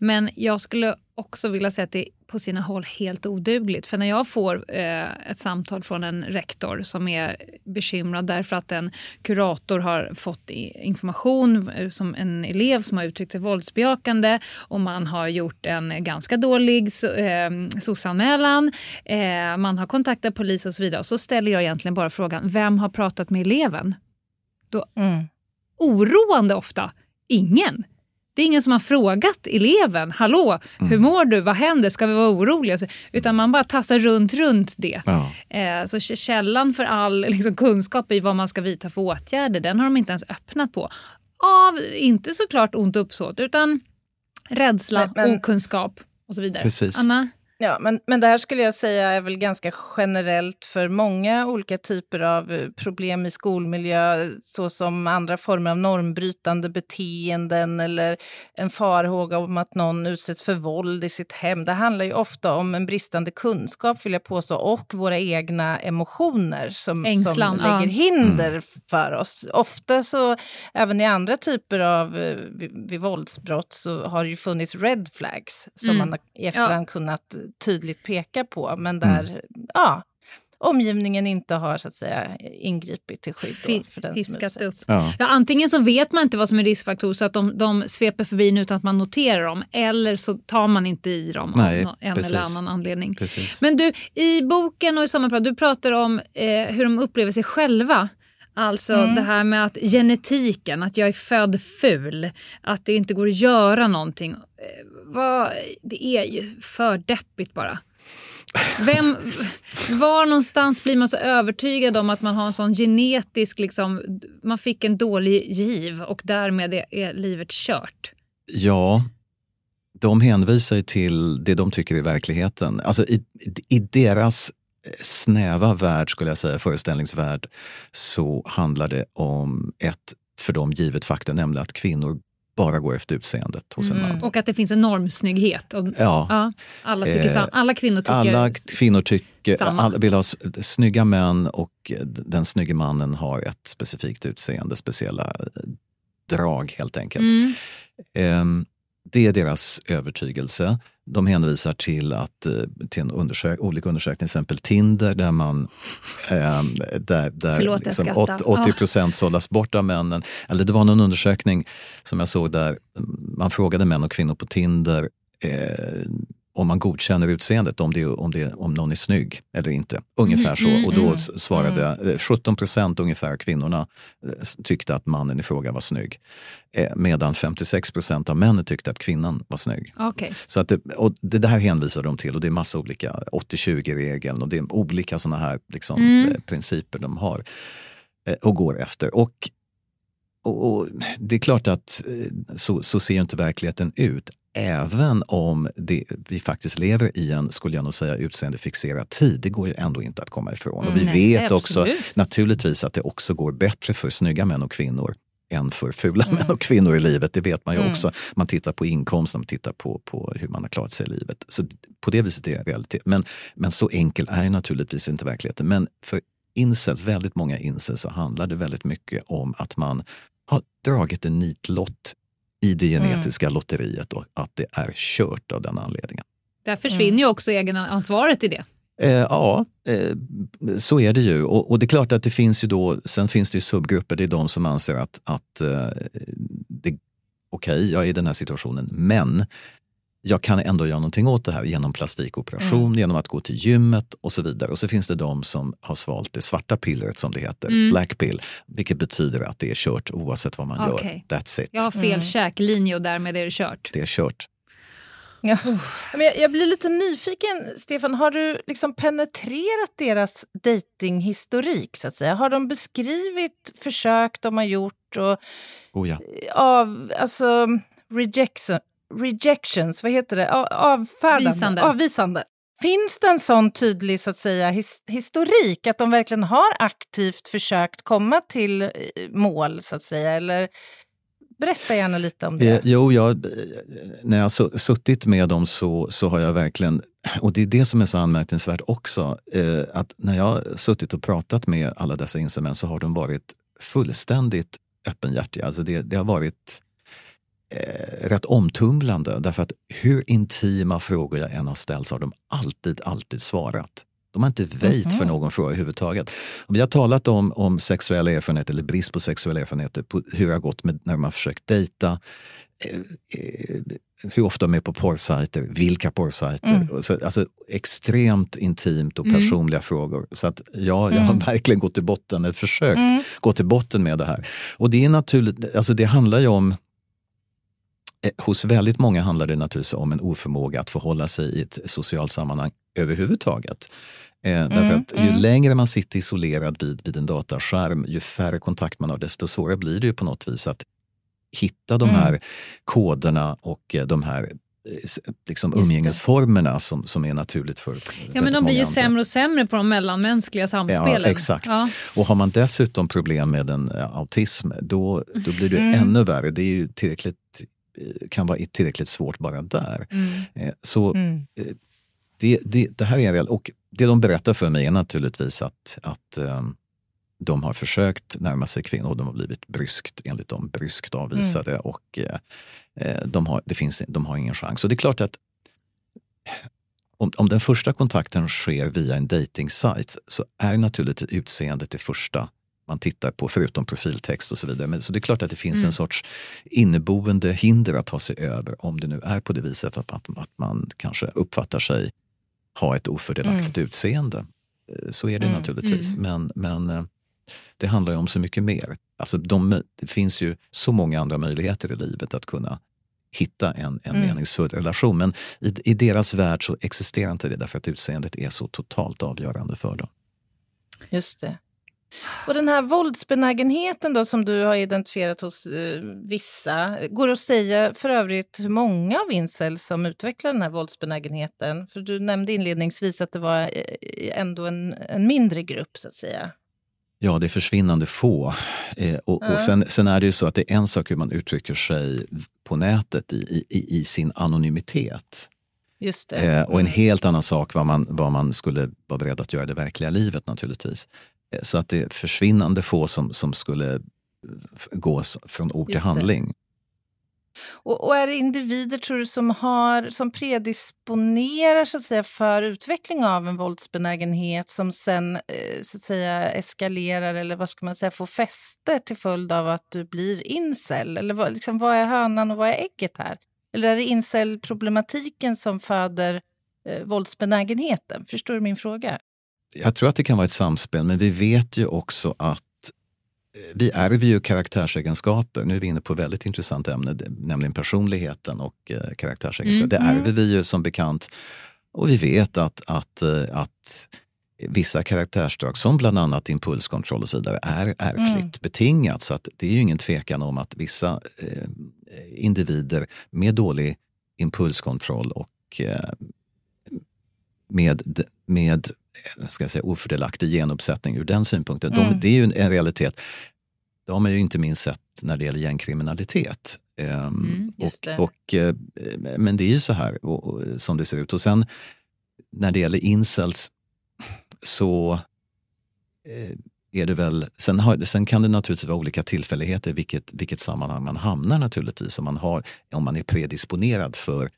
Men jag skulle också vilja säga att det är på sina håll helt odugligt. För när jag får eh, ett samtal från en rektor som är bekymrad därför att en kurator har fått information som en elev som har uttryckt sig våldsbejakande, och man har gjort en ganska dålig eh, soc-anmälan, eh, man har kontaktat polis och så vidare, och så ställer jag egentligen bara frågan, vem har pratat med eleven? Då, mm. oroande ofta, ingen. Det är ingen som har frågat eleven, hallå, mm. hur mår du, vad händer, ska vi vara oroliga? Utan man bara tassar runt runt det. Ja. Eh, så källan för all liksom, kunskap i vad man ska vidta för åtgärder, den har de inte ens öppnat på. Av, inte såklart ont uppsåt, utan rädsla, Nej, men... okunskap och så vidare. Precis. Anna? Ja, men, men det här skulle jag säga är väl ganska generellt för många olika typer av problem i skolmiljö, såsom andra former av normbrytande beteenden eller en farhåga om att någon utsätts för våld i sitt hem. Det handlar ju ofta om en bristande kunskap, vill jag påstå, och våra egna emotioner som, Ängslan, som lägger ja. hinder mm. för oss. Ofta så, även i andra typer av vid, vid våldsbrott så har det ju funnits red flags som mm. man i efterhand ja. kunnat tydligt peka på, men där mm. ja, omgivningen inte har så att säga ingripit till skydd då, för den Fiskat som utsätts. Upp. Ja. Ja, antingen så vet man inte vad som är riskfaktor så att de, de sveper förbi utan att man noterar dem, eller så tar man inte i dem Nej, av en precis. eller annan anledning. Precis. Men du, i boken och i sammanprat, du pratar om eh, hur de upplever sig själva. Alltså mm. det här med att genetiken, att jag är född ful, att det inte går att göra någonting. Vad, det är ju för deppigt bara. Vem, var någonstans blir man så övertygad om att man har en sån genetisk, liksom, man fick en dålig giv och därmed är livet kört? Ja, de hänvisar till det de tycker är verkligheten. Alltså i, i deras snäva värld, skulle jag säga, föreställningsvärld, så handlar det om ett för dem givet faktum, nämligen att kvinnor bara går efter utseendet hos mm. en man. Och att det finns en normsnygghet. Och, ja. Ja, alla, tycker eh, sam- alla kvinnor tycker Alla kvinnor tycker, samma. Alla vill ha snygga män, och den snygga mannen har ett specifikt utseende, speciella drag helt enkelt. Mm. Eh, det är deras övertygelse. De hänvisar till, att, till en undersök, olika undersökning, till exempel Tinder, där man eh, där, där Förlåt, liksom åttio procent sållas bort av männen. Eller det var någon undersökning som jag såg där man frågade män och kvinnor på Tinder eh, om man godkänner utseendet, om, det, om, det, om någon är snygg eller inte. Ungefär så. Mm, och då mm, svarade mm. sjutton procent ungefär kvinnorna tyckte att mannen i fråga var snygg. Eh, medan femtiosex procent av männen tyckte att kvinnan var snygg. Okay. Så att det, och det, det här hänvisar de till, och det är massa olika åttio tjugo-regeln och det är olika sådana här liksom, mm. principer de har eh, och går efter. Och, och, och det är klart att så, så ser ju inte verkligheten ut. Även om det, vi faktiskt lever i en, skulle jag nog säga, utseendefixerad tid. Det går ju ändå inte att komma ifrån. Mm, och vi nej, vet också absolut. naturligtvis att det också går bättre för snygga män och kvinnor än för fula mm. män och kvinnor i livet. Det vet man ju mm. också. Man tittar på inkomst, man tittar på, på hur man har klarat sig i livet. Så på det viset är det en realitet. Men, men så enkel är ju naturligtvis inte verkligheten. Men för incels, väldigt många incels, så handlar det väldigt mycket om att man har dragit en nitlott i det genetiska mm. lotteriet, och att det är kört av den anledningen. Där försvinner mm. ju också egenansvaret i det. Eh, ja, eh, så är det ju. Och, och det är klart att det finns ju då, sen finns det ju subgrupper, det är de som anser att, att eh, okej, okay, jag är i den här situationen, men jag kan ändå göra någonting åt det här genom plastikoperation, mm. genom att gå till gymmet och så vidare. Och så finns det de som har svalt det svarta pillret, som det heter, mm. black pill, vilket betyder att det är kört oavsett vad man okay. gör. That's it. Jag har fel mm. käklinje och därmed är det kört. Det är kört. Ja. Men jag, jag blir lite nyfiken, Stefan, har du liksom penetrerat deras datinghistorik så att säga? Har de beskrivit försök de har gjort och oh ja. av, alltså rejection? Rejections, vad heter det? Avfärdande. Visande. Avvisande. Finns det en sån tydlig, så att säga, his- historik att de verkligen har aktivt försökt komma till mål, så att säga? Eller berätta gärna lite om det. Eh, jo, jag, när jag så, suttit med dem så, så har jag verkligen, och det är det som är så anmärkningsvärt också, eh, att när jag suttit och pratat med alla dessa insamän så har de varit fullständigt öppenhjärtiga. Alltså det, det har varit Eh, rätt omtumlande, därför att hur intima frågor jag än har ställt så har de alltid, alltid svarat. De har inte väjt mm. för någon fråga överhuvudtaget. Och vi har talat om, om sexuella erfarenheter eller brist på sexuella erfarenheter, på hur det har gått med, när man försökt dejta, eh, eh, hur ofta de är på porrsajter, vilka porrsajter. Mm. Så, alltså extremt intimt och personliga mm. frågor. Så att ja, jag har mm. verkligen gått till botten, eller försökt mm. gå till botten med det här. Och det är naturligt, alltså det handlar ju om hos väldigt många handlar det naturligtvis om en oförmåga att förhålla sig i ett socialt sammanhang överhuvudtaget. Eh, mm, därför att mm. ju längre man sitter isolerad vid, vid en dataskärm, ju färre kontakt man har, desto svårare blir det ju på något vis att hitta de mm. här koderna och de här liksom umgängesformerna som, som är naturligt för ja, men de blir ju andra. Sämre och sämre på de mellanmänskliga samspelen. Ja, exakt. Ja. Och har man dessutom problem med en autism, då, då blir det mm. ännu värre. Det är ju tillräckligt, kan vara tillräckligt svårt bara där. Mm. Så mm. Det, det, det här är en real... Och det de berättar för mig är naturligtvis att, att de har försökt närma sig kvinnor och de har blivit bryskt, enligt dem, bryskt avvisade mm. och eh, de, har, det finns, de har ingen chans. Så det är klart att om, om den första kontakten sker via en dating-sajt så är naturligtvis utseendet det första man tittar på, förutom profiltext och så vidare. Men, så det är klart att det finns mm. en sorts inneboende hinder att ta sig över, om det nu är på det viset att, att, att man kanske uppfattar sig ha ett ofördelaktigt mm. utseende. Så är det mm. naturligtvis. Mm. Men, men det handlar ju om så mycket mer. Alltså de, det finns ju så många andra möjligheter i livet att kunna hitta en, en mm. meningsfull relation. Men i, i deras värld så existerar inte det, därför att utseendet är så totalt avgörande för dem. Just det. Och den här våldsbenägenheten då som du har identifierat hos eh, vissa, går det att säga för övrigt hur många av incels som utvecklar den här våldsbenägenheten? För du nämnde inledningsvis att det var eh, ändå en, en mindre grupp så att säga. Ja, det är försvinnande få. Eh, och mm. och sen, sen är det ju så att det är en sak hur man uttrycker sig på nätet i, i, i sin anonymitet. Just det. Eh, och en helt annan sak vad man, vad man skulle vara beredd att göra i det verkliga livet naturligtvis. Så att det är försvinnande få som, som skulle gå från ord till handling. Och, och är det individer, tror du, som, har, som predisponerar så att säga, för utveckling av en våldsbenägenhet som sen så att säga, eskalerar eller vad ska man säga, får fäste till följd av att du blir incel? Eller vad, liksom, vad är hönan och vad är ägget här? Eller är det incel-problematiken som föder eh, våldsbenägenheten? Förstår du min fråga? Jag tror att det kan vara ett samspel, men vi vet ju också att vi ärver ju karaktärsegenskaper. Nu är vi inne på ett väldigt intressant ämne, nämligen personligheten och karaktärsegenskaper. Mm. Det ärver vi ju som bekant, och vi vet att, att, att vissa karaktärsdrag som bland annat impulskontroll och så vidare är ärftligt mm. betingat. Så att det är ju ingen tvekan om att vissa eh, individer med dålig impulskontroll och eh, med, med ska jag säga, ofördelaktig genuppsättning ur den synpunkten. De, mm. det är ju en, en realitet. Det har man ju inte minst sett när det gäller gängkriminalitet. Ehm, mm, just det. Och, och, men det är ju så här och, och, som det ser ut. Och sen när det gäller incels så är det väl... Sen, har, sen kan det naturligtvis vara olika tillfälligheter vilket, vilket sammanhang man hamnar naturligtvis. Om man, har, om man är predisponerad för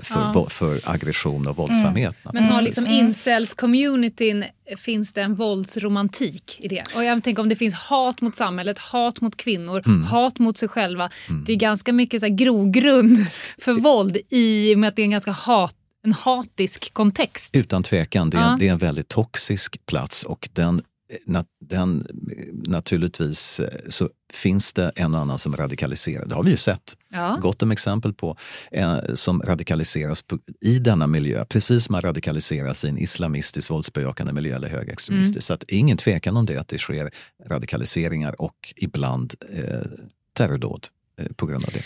För, ja. vo- för aggression och våldsamhet. Mm. Men har liksom incels-communityn, finns det en våldsromantik i det? Och jag tänker om det finns hat mot samhället, hat mot kvinnor, mm. hat mot sig själva. Mm. Det är ganska mycket så här grogrund för våld i och med att det är en ganska hat, en hatisk kontext. Utan tvekan, det är, ja. en, det är en väldigt toxisk plats och den... Na, den, naturligtvis så finns det en och annan som radikaliserar. Det har vi ju sett ja. gott om exempel på eh, som radikaliseras på, i denna miljö. Precis som man radikaliseras i en islamistisk våldsbejakande miljö eller högerextremistisk. Mm. Så att ingen tvekan om det att det sker radikaliseringar och ibland eh, terrordåd eh, på grund av det.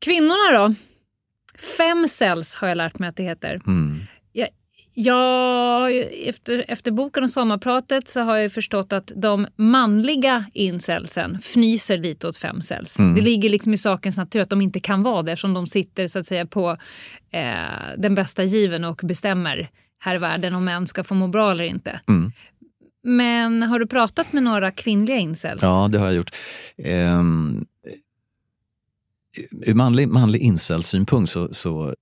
Kvinnorna då? Fem cells har jag lärt mig att det heter. Mm. Jag, Ja, efter, efter boken och sommarpratet så har jag förstått att de manliga incelsen fnyser lite åt femcells. Mm. Det ligger liksom i sakens natur att de inte kan vara det eftersom de sitter så att säga på eh, den bästa given och bestämmer här i världen om män ska få må bra eller inte. Mm. Men har du pratat med några kvinnliga incels? Ja, det har jag gjort. Ehm, ur manlig, manlig incelsynpunkt så... så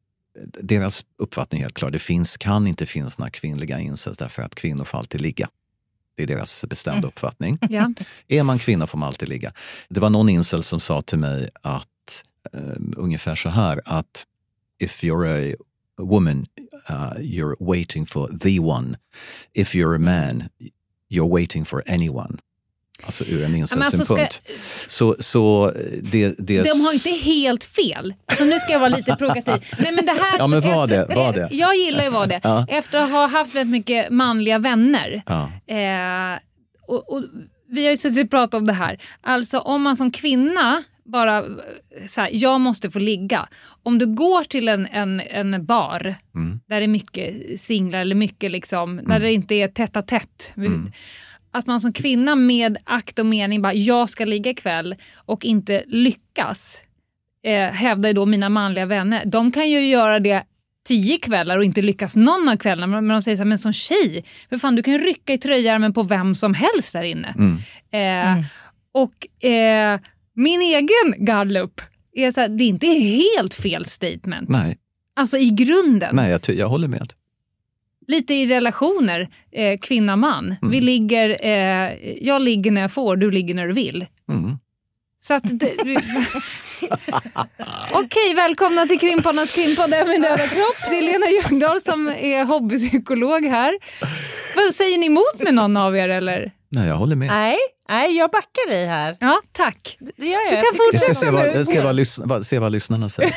deras uppfattning är helt klar. Det finns, kan inte finnas några kvinnliga incels därför att kvinnor får alltid ligga. Det är deras bestämda mm. uppfattning. Ja. Är man kvinna får man alltid ligga. Det var någon incel som sa till mig att eh, ungefär så här att if you're a woman uh, you're waiting for the one. If you're a man you're waiting for anyone. Alltså ur en incelsynpunkt. Alltså ska... Så, så det, det... De har inte helt fel. Alltså nu ska jag vara lite provokativ. Nej, men det här... Ja, men var efter... det, var det. Jag gillar ju var det. Ja. Efter att ha haft väldigt mycket manliga vänner. Ja. Eh, och, och vi har ju suttit och pratat om det här. Alltså om man som kvinna bara så här, jag måste få ligga. Om du går till en, en, en bar mm. där det är mycket singlar eller mycket liksom, mm. där det inte är tätt och tätt. Mm. Att man som kvinna med akt och mening bara, jag ska ligga ikväll och inte lyckas, eh, hävdar ju då mina manliga vänner. De kan ju göra det tio kvällar och inte lyckas någon av kvällarna, men de säger så här, men som tjej, för fan, du kan ju rycka i tröjärmen på vem som helst där inne. Mm. Eh, mm. Och eh, min egen gallup är så här, det är inte helt fel statement. Nej. Alltså i grunden. Nej, jag, ty- jag håller med. Lite i relationer, eh, kvinna-man. Mm. Vi ligger, eh, jag ligger när jag får, du ligger när du vill. Mm. Så att... Det, vi, okej, välkomna till Krimparnas Krimpod där med döda kropp. Det är Lena Ljungdahl som är hobbypsykolog här. Vad säger ni emot med någon av er, eller? Nej, jag håller med. Nej, nej, jag backar dig här. Ja, tack. Det gör jag. Du kan fortsätta. Jag ska se vad, jag ska vad, lyssna, vad, se vad lyssnarna säger.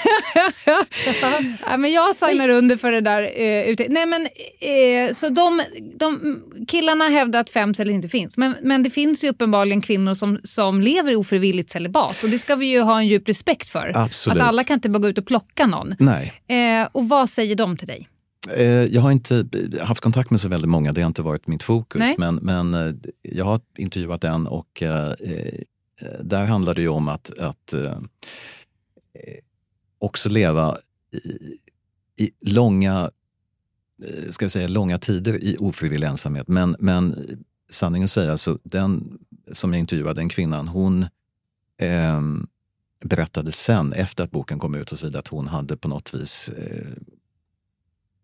Ja, men jag signar under för det där. Eh, ut- nej, men, eh, så de, de killarna hävdar att femceller inte finns. Men, men det finns ju uppenbarligen kvinnor som, som lever i ofrivilligt celibat. Och det ska vi ju ha en djup respekt för. Absolut. Att alla kan inte bara gå ut och plocka någon. Nej. Eh, och vad säger de till dig? Jag har inte haft kontakt med så väldigt många. Det har inte varit mitt fokus. Men, men jag har intervjuat en och eh, där handlar det ju om att, att eh, också leva i, i långa, ska jag säga, långa tider i ofrivillig ensamhet. Men, men sanningen att säga, så den som jag intervjuade, den kvinnan, hon... Eh, berättade sen efter att boken kom ut och så vidare att hon hade på något vis... Eh,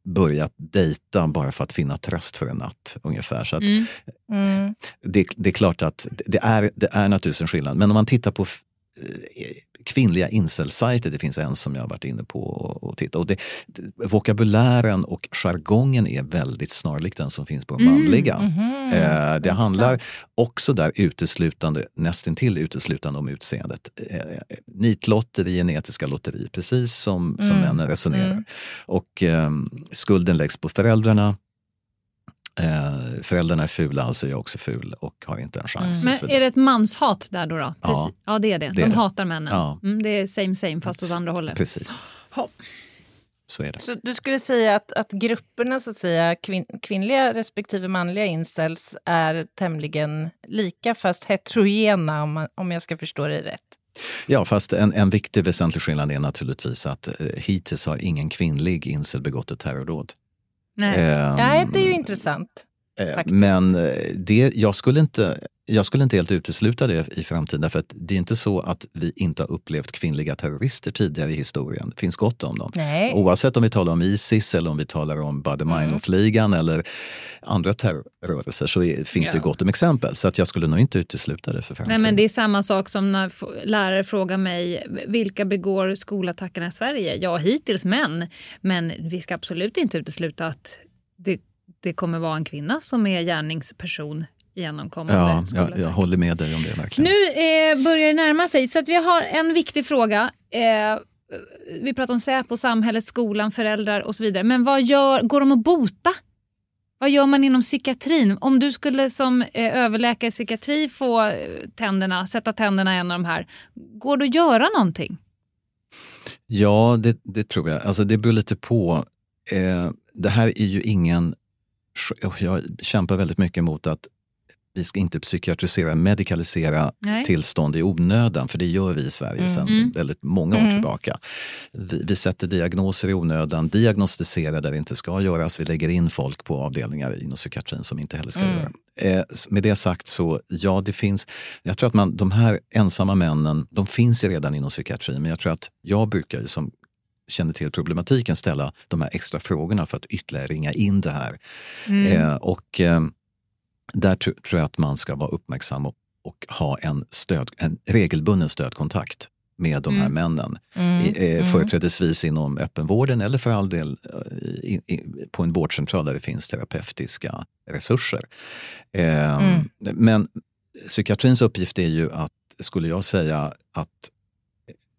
börjat dejta bara för att finna tröst för en natt ungefär. Så att mm. Mm. Det, det är klart att det är, det är naturligtvis en skillnad. Men om man tittar på kvinnliga incel-sajter, det finns en som jag har varit inne på och, och tittat. Och det, det, vokabulären och jargongen är väldigt snarlikt den som finns på mm. manliga. Mm-hmm. Eh, det handlar också där uteslutande, nästintill uteslutande om utseendet. Eh, nitlotteri, genetiska lotteri, precis som, som mm. männen resonerar. Mm. Och eh, skulden läggs på föräldrarna. Eh, föräldrarna är fula, alltså jag är också ful och har inte en chans. Mm. Men är det ett manshat där då? då? Ja, ja, det är det. det De är hatar det. männen. Ja. Mm, det är same same fast åt andra hållet. Precis. Oh. Så är det. Så du skulle säga att, att grupperna, så att säga, kvin- kvinnliga respektive manliga incels är tämligen lika fast heterogena, om, man, om jag ska förstå det rätt. Ja, fast en, en viktig väsentlig skillnad är naturligtvis att eh, hittills har ingen kvinnlig incel begått ett terrordåd. Nej. Ähm, Nej, det är ju intressant. Äh, men det, jag, skulle inte, jag skulle inte helt utesluta det i framtiden, för att det är inte så att vi inte har upplevt kvinnliga terrorister tidigare i historien. Det finns gott om dem. Nej. Oavsett om vi talar om ISIS eller om vi talar om Baader-Meinhof-ligan mm. eller andra terrorrörelser, så är, finns ja. det gott om exempel. Så att jag skulle nog inte utesluta det för framtiden. Nej, men det är samma sak som när f- lärare frågar mig, vilka begår skolattackerna i Sverige? Ja, hittills män. Men vi ska absolut inte utesluta att det Det kommer vara en kvinna som är gärningsperson genomkommande. Ja, jag, jag håller med dig om det verkligen. Nu eh, börjar det närma sig, så att vi har en viktig fråga. Eh, vi pratar om Säpo, samhället, skolan, föräldrar och så vidare. Men vad gör, går de att bota? Vad gör man inom psykiatrin? Om du skulle som eh, överläkare i psykiatri få tänderna, sätta tänderna i en av de här, går det att göra någonting? Ja, det, det tror jag. Alltså det beror lite på. Eh, det här är ju ingen... Jag kämpar väldigt mycket mot att vi ska inte psykiatrisera, medikalisera Nej. tillstånd i onödan, för det gör vi i Sverige sedan mm. väldigt många år mm. tillbaka. Vi, vi sätter diagnoser i onödan, diagnostiserar där det inte ska göras, vi lägger in folk på avdelningar inom psykiatrin som inte heller ska mm. göra. Eh, med det sagt så, ja det finns, jag tror att man, de här ensamma männen, de finns ju redan inom psykiatrin, men jag tror att jag brukar ju som känner till problematiken ställa de här extra frågorna för att ytterligare ringa in det här. Mm. Eh, och eh, där t- tror jag att man ska vara uppmärksam och, och ha en, stöd, en regelbunden stödkontakt med de mm. här männen. Mm. Eh, mm. Företrädesvis inom öppenvården eller för all del eh, i, i, på en vårdcentral där det finns terapeutiska resurser. Eh, mm. Men psykiatrins uppgift är ju att, skulle jag säga, att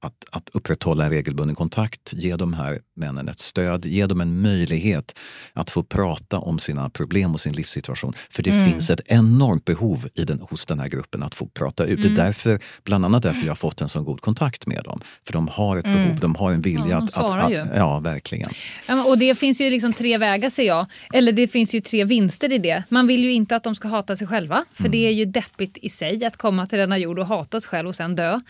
att, att upprätthålla en regelbunden kontakt, ge de här männen ett stöd, ge dem en möjlighet att få prata om sina problem och sin livssituation. För det mm. finns ett enormt behov i den, hos den här gruppen att få prata ut. Mm. Det är därför, bland annat därför jag har fått en sån god kontakt med dem. För de har ett mm. behov, de har en vilja. Ja, de svarar att, att, ju. Att, ja, verkligen. Ja, och det finns ju liksom tre vägar, ser jag. Eller det finns ju tre vinster i det. Man vill ju inte att de ska hata sig själva. För mm. det är ju deppigt i sig att komma till denna jord och hata sig själv och sen dö.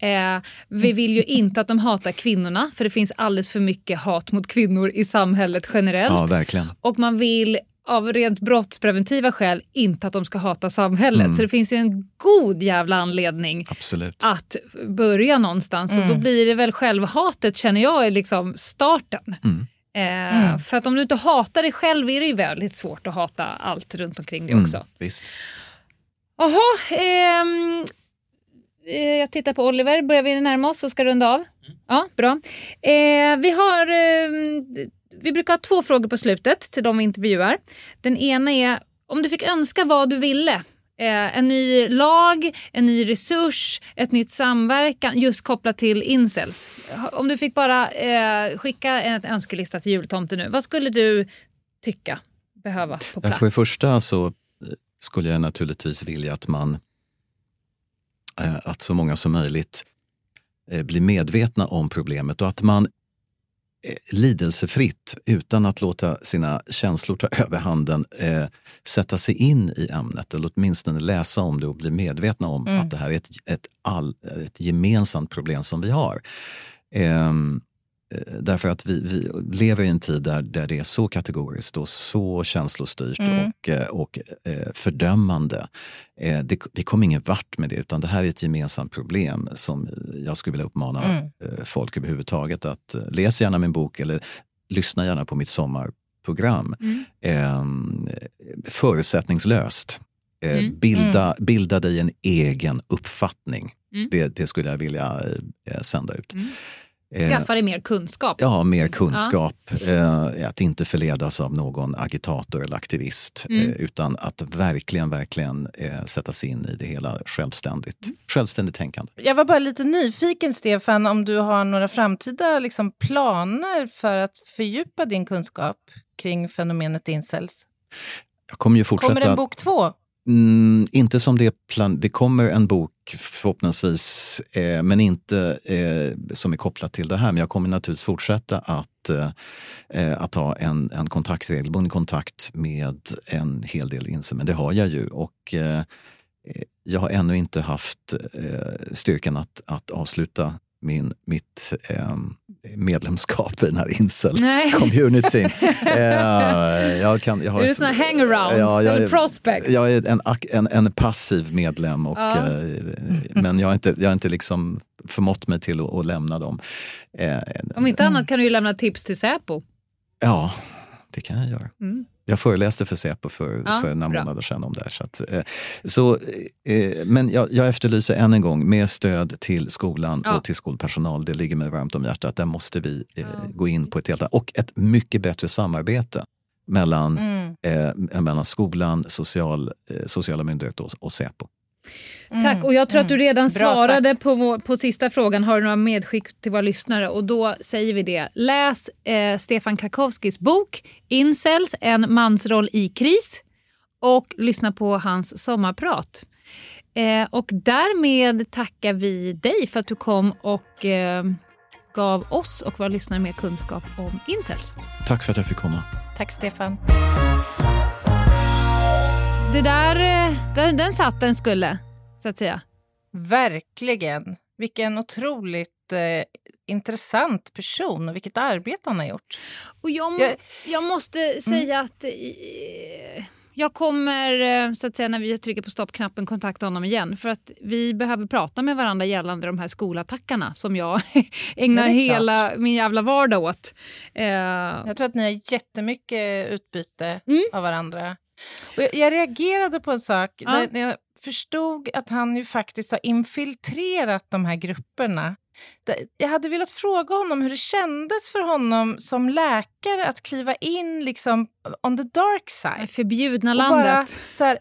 Mm. Eh, vi vill ju inte att de hatar kvinnorna. För det finns alldeles för mycket hat mot kvinnor i samhället generellt. Ja, verkligen. Och man vill av rent brottspreventiva skäl inte att de ska hata samhället. Mm. Så det finns ju en god jävla anledning Absolut. Att börja någonstans. Mm. Och då blir det väl självhatet, känner jag, är liksom starten. Mm. Eh, mm. För att om du inte hatar dig själv är det ju väldigt svårt att hata allt runt omkring dig också. Mm, visst. Jaha, ehm... jag tittar på Oliver. Börjar vi närma oss så ska runda av. Mm. Ja, bra. Eh, vi har... Eh, vi brukar ha två frågor på slutet till de vi intervjuar. Den ena är, om du fick önska vad du ville. Eh, en ny lag, en ny resurs, ett nytt samverkan. Just kopplat till incels. Om du fick bara eh, skicka en önskelista till jultomten nu. Vad skulle du tycka behöva på plats? För det första så skulle jag naturligtvis vilja att man... att så många som möjligt blir medvetna om problemet och att man lidelsefritt, utan att låta sina känslor ta överhanden, sätta sig in i ämnet eller åtminstone läsa om det och bli medvetna om mm. att det här är ett, ett, all, ett gemensamt problem som vi har. Ehm, därför att vi, vi lever i en tid där, där det är så kategoriskt och så känslostyrt mm. och, och fördömande. Det, vi kommer ingen vart med det, utan det här är ett gemensamt problem som jag skulle vilja uppmana mm. folk överhuvudtaget att läsa gärna min bok eller lyssna gärna på mitt sommarprogram. Mm. Ehm, förutsättningslöst. Ehm, mm. bilda, bilda dig en egen uppfattning. Mm. Det, det skulle jag vilja eh, sända ut. Mm. Skaffa dig mer kunskap. Ja, mer kunskap. Ja. Att inte förledas av någon agitator eller aktivist. Mm. Utan att verkligen, verkligen sätta sig in i det hela självständigt. Mm. Självständigt tänkande. Jag var bara lite nyfiken, Stefan, om du har några framtida liksom, planer för att fördjupa din kunskap kring fenomenet incels. Jag kommer ju fortsätta... Kommer en bok två? Mm, inte som det är plan- det kommer en bok förhoppningsvis eh, men inte eh, som är kopplat till det här, men jag kommer naturligtvis fortsätta att, eh, att ha en, en kontakt, regelbunden kontakt med en hel del incels, men det har jag ju och eh, jag har ännu inte haft eh, styrkan att, att avsluta min, mitt eh, medlemskap i den här incel-communityn. eh, jag kan, jag har, är du sådana hangarounds ja, jag, eller prospects? Jag är en, en, en passiv medlem och, ja. eh, men jag har inte, jag har inte liksom förmått mig till att, att lämna dem. Eh, Om inte annat kan du ju lämna tips till Säpo. Ja, det kan jag göra. Mm. Jag föreläste för Säpo för, ja, för några bra. månader sedan om det här. Så att, så, men jag, jag efterlyser än en gång mer stöd till skolan ja. och till skolpersonal. Det ligger mig varmt om hjärtat. Där måste vi ja. gå in på ett helt annat. Och ett mycket bättre samarbete mellan, mm. eh, mellan skolan, social, sociala myndigheter och, och Säpo. Mm. Tack, och jag tror mm. att du redan Bra svarade på, vår, på sista frågan. Har du några medskick till våra lyssnare? Och då säger vi det. Läs eh, Stefan Krakowskis bok Incels, en mansroll i kris. Och lyssna på hans sommarprat. Eh, och därmed tackar vi dig för att du kom och eh, gav oss och våra lyssnare mer kunskap om incels. Tack för att jag fick komma. Tack Stefan. Det där, den, den satt den skulle, så att säga. Verkligen. Vilken otroligt eh, intressant person och vilket arbete han har gjort. Och jag, jag, jag måste mm. säga att eh, jag kommer, så att säga, när vi trycker på stoppknappen kontakta honom igen. För att vi behöver prata med varandra gällande de här skolattackarna som jag ägnar hela min jävla vardag åt. Eh, jag tror att ni har jättemycket utbyte mm. av varandra. Och jag, jag reagerade på en sak ja. när, när jag förstod att han ju faktiskt har infiltrerat de här grupperna. Jag hade velat fråga honom hur det kändes för honom som läkare att kliva in liksom on the dark side. Det förbjudna landet. Och bara så här,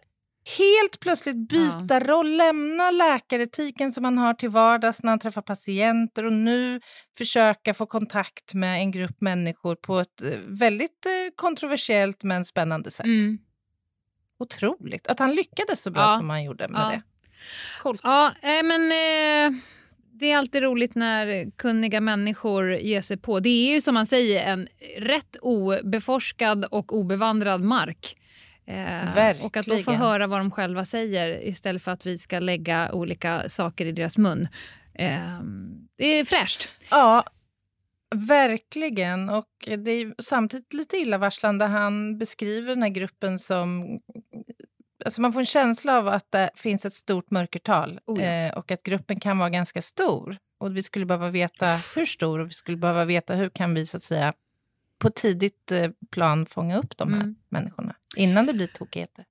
helt plötsligt byta ja. roll, lämna läkaretiken som man har till vardags när man träffar patienter och nu försöka få kontakt med en grupp människor på ett väldigt kontroversiellt men spännande sätt. Mm. Otroligt att han lyckades så bra ja. som han gjorde med ja. det. Coolt. Ja, äh, men äh, det är alltid roligt när kunniga människor ger sig på. Det är ju som man säger en rätt obeforskad och obevandrad mark. Eh, och att då få höra vad de själva säger istället för att vi ska lägga olika saker i deras mun. Eh, det är fräscht. Ja, verkligen. Och det är samtidigt lite illavarslande. Han beskriver den här gruppen som... Alltså man får en känsla av att det finns ett stort mörkertal. Oh ja. eh, och att gruppen kan vara ganska stor. Och vi skulle behöva veta hur stor och vi skulle behöva veta hur kan vi så att säga på tidigt plan fånga upp de här mm. människorna. Innan det blir tokigheter.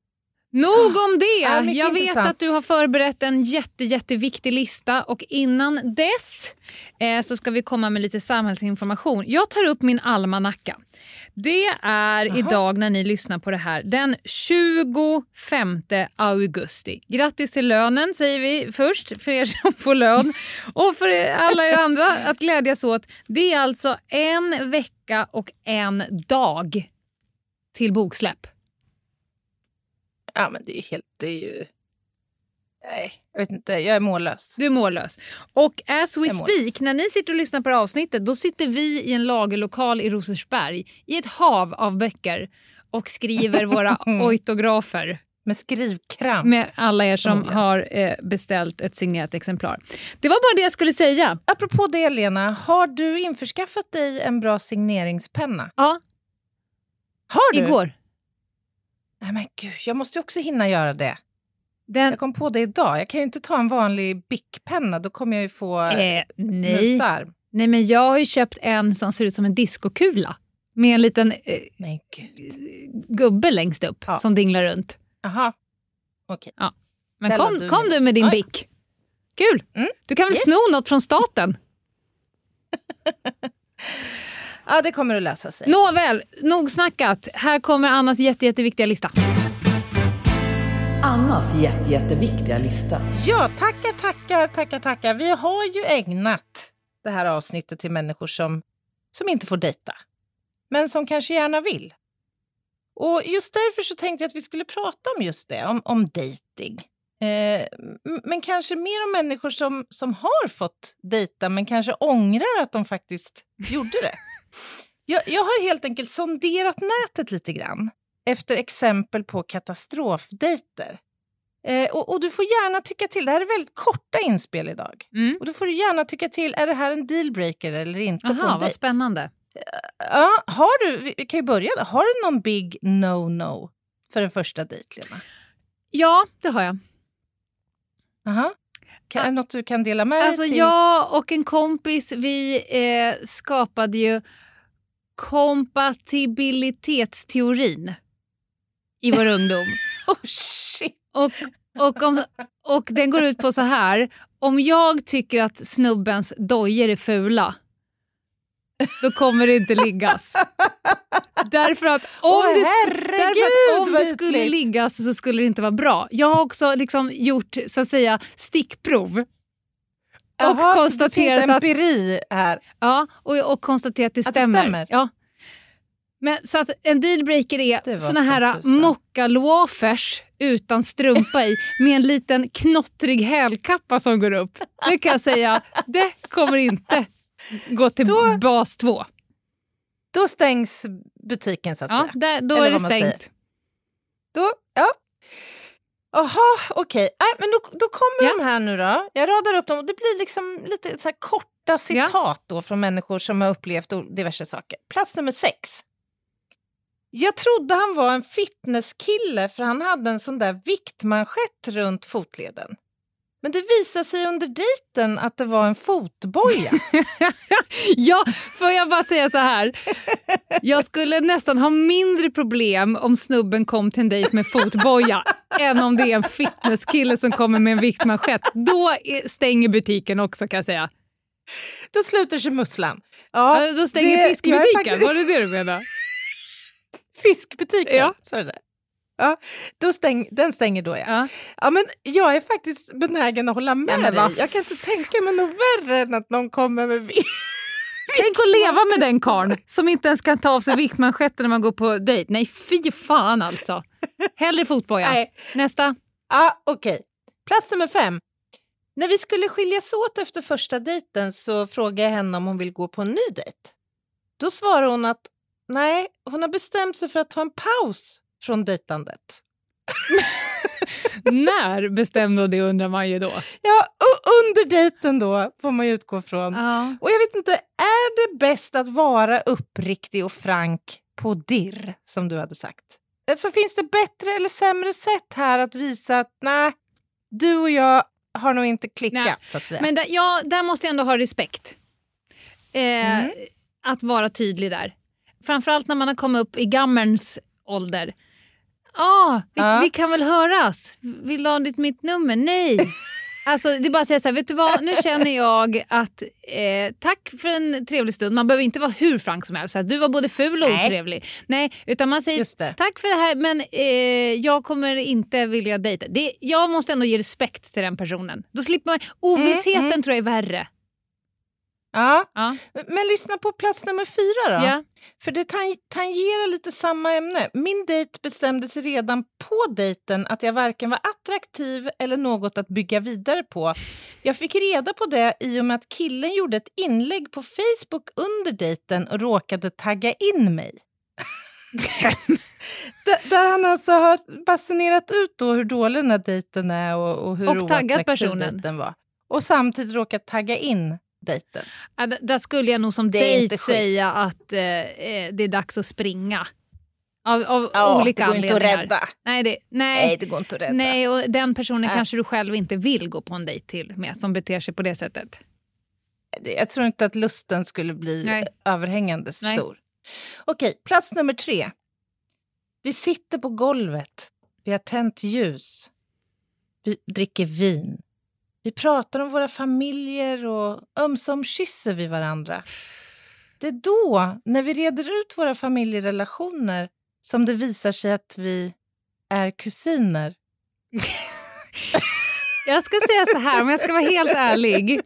Nog om det! Ja, det jag intressant. vet att du har förberett en jätte, jätteviktig lista. Och innan dess eh, så ska vi komma med lite samhällsinformation. Jag tar upp min almanacka. Det är Aha. idag när ni lyssnar på det här. Den tjugofemte augusti. Grattis till lönen säger vi först. För er som får lön. Och för er, alla er andra att glädjas åt. Det är alltså en vecka och en dag till boksläpp. Ja, men det är helt, det är ju... Nej, jag vet inte. Jag är mållös. Du är mållös. Och as we speak, när ni sitter och lyssnar på det avsnittet, då sitter vi i en lagerlokal i Rosersberg, i ett hav av böcker, och skriver våra autografer. Med skrivkramp. Med alla er som mm. har eh, beställt ett signerat exemplar. Det var bara det jag skulle säga. Apropå det, Lena, har du införskaffat dig en bra signeringspenna? Ja. Har du? Igår. Nej men gud, jag måste ju också hinna göra det. Den... Jag kom på det idag. Jag kan ju inte ta en vanlig bickpenna. Då kommer jag ju få eh, nej. nej, men jag har ju köpt en som ser ut som en diskokula. Med en liten eh, men gud. gubbe längst upp ja. som dinglar runt. Aha, okej. Okay. Ja. Men kom du, kom du med din Oj. bick. Kul. Mm. Du kan väl yes. sno något från staten? Ja, det kommer att lösa sig. Nåväl, nog snackat. Här kommer Annas jätte, jätteviktiga lista. Annas jätte, jätteviktiga lista. Ja, tackar, tackar, tackar, tackar. Vi har ju ägnat det här avsnittet till människor som, som inte får dejta. Men som kanske gärna vill. Och just därför så tänkte jag att vi skulle prata om just det, om, om dejting. Eh, men kanske mer om människor som, som har fått dejta men kanske ångrar att de faktiskt gjorde det. Jag, jag har helt enkelt sonderat nätet lite grann efter exempel på katastrofdejter. Eh, och, och du får gärna tycka till, det här är väldigt korta inspel idag. Mm. Och då får du gärna tycka till, är det här en dealbreaker eller inte Aha, på en dejt? Jaha, vad spännande. Ja, har du, vi kan ju börja då. Har du någon big no-no för en första dejt, Lena? Ja, det har jag. Aha. Kan, är något du kan dela med alltså till? Jag och en kompis, vi eh, skapade ju kompatibilitetsteorin i vår ungdom. Oh shit! Och, och, om, och den går ut på så här. Om jag tycker att snubbens dojer är fula, då kommer det inte liggas. Därför att om, Åh, det, herregud, därför att om det skulle utligt. liggas så skulle det inte vara bra. Jag har också liksom gjort så att säga stickprov. Och Aha, konstaterat det empiri att, här. Ja, och, och konstaterat att det stämmer. Att det stämmer. Ja. Men så att en dealbreaker är såna här mockaloafers utan strumpa i med en liten knottrig hälkappa som går upp. Det kan jag säga, det kommer inte gå till då, bas två. Då stängs butiken så att ja, säga. Där, då Eller är det stängt. Då, ja. Jaha, okej. Okay. Men då, då kommer ja. de här nu då. Jag radar upp dem och det blir liksom lite så här korta citat ja. då från människor som har upplevt diverse saker. Plats nummer sex. Jag trodde han var en fitnesskille för han hade en sån där viktmanschett runt fotleden. Men det visade sig under dejten att det var en fotboja. Ja, får jag bara säga så här. Jag skulle nästan ha mindre problem om snubben kom till en dejt med fotboja än om det är en fitnesskille som kommer med en viktmanschett. Då stänger butiken också kan jag säga. Då slutar sig musslan. Ja, ja, då stänger det, fiskbutiken, faktiskt... var det det du menar? Fiskbutiken, ja. Så är det där. Ja, då stäng, den stänger då, ja. ja. Ja, men jag är faktiskt benägen att hålla med ja, dig. Jag kan inte tänka mig något värre än att någon kommer med vikt. Tänk att leva med den karn som inte ens kan ta av sig viktmanschetten när man går på dejt. Nej, fy fan alltså. Hellre fotboja. Nej. Nästa. Ja, okej. Okay. Plats nummer fem. När vi skulle skiljas åt efter första dejten så frågade jag henne om hon vill gå på en ny dejt. Då svarade hon att nej, hon har bestämt sig för att ta en paus från dejtandet. När bestämde hon det, undrar man ju då. Ja, och under dejten då får man ju utgå från. Ja. Och jag vet inte, är det bäst att vara uppriktig och frank på dirr, som du hade sagt? Så finns det bättre eller sämre sätt här att visa att nej, du och jag har nog inte klickat, nej. Så att säga. Men där, ja, där måste jag ändå ha respekt. Eh, mm. Att vara tydlig där. Framförallt när man har kommit upp i gammerns ålder. Ah, vi, ja, vi kan väl höras. Vill du ha ditt mitt nummer? Nej. Alltså, det är bara att säga så här, vet du vad? Nu känner jag att eh, tack för en trevlig stund. Man behöver inte vara hur frank som helst. Du var både ful och otrevlig. Nej, utan man säger tack för det här, men eh, jag kommer inte vilja dejta. Det, jag måste ändå ge respekt till den personen. Då slipper man, ovissheten mm, mm. tror jag är värre. Ja. ja, men lyssna på plats nummer fyra då. Ja. För det tan- tangerar lite samma ämne. Min dejt bestämde sig redan på dejten att jag varken var attraktiv eller något att bygga vidare på. Jag fick reda på det i och med att killen gjorde ett inlägg på Facebook under dejten och råkade tagga in mig. D- där han alltså har basunerat ut då hur dålig den här dejten är och, och hur och oattraktiv personen. Dejten var. Och samtidigt råkat tagga in. Ja, d- där skulle jag nog som dejt säga att eh, det är dags att springa. Av, av ja, olika anledningar. Det går inte att rädda. Nej, det, nej, nej, det går inte att rädda. Nej, och den personen nej. kanske du själv inte vill gå på en dejt till med som beter sig på det sättet. Jag tror inte att lusten skulle bli nej. överhängande stor. Nej. Okej, plats nummer tre. Vi sitter på golvet. Vi har tänt ljus. Vi dricker vin. Vi pratar om våra familjer och ömsom kysser vi varandra. Det är då, när vi reder ut våra familjerelationer, som det visar sig att vi är kusiner. Jag ska säga så här, om jag ska vara helt ärlig.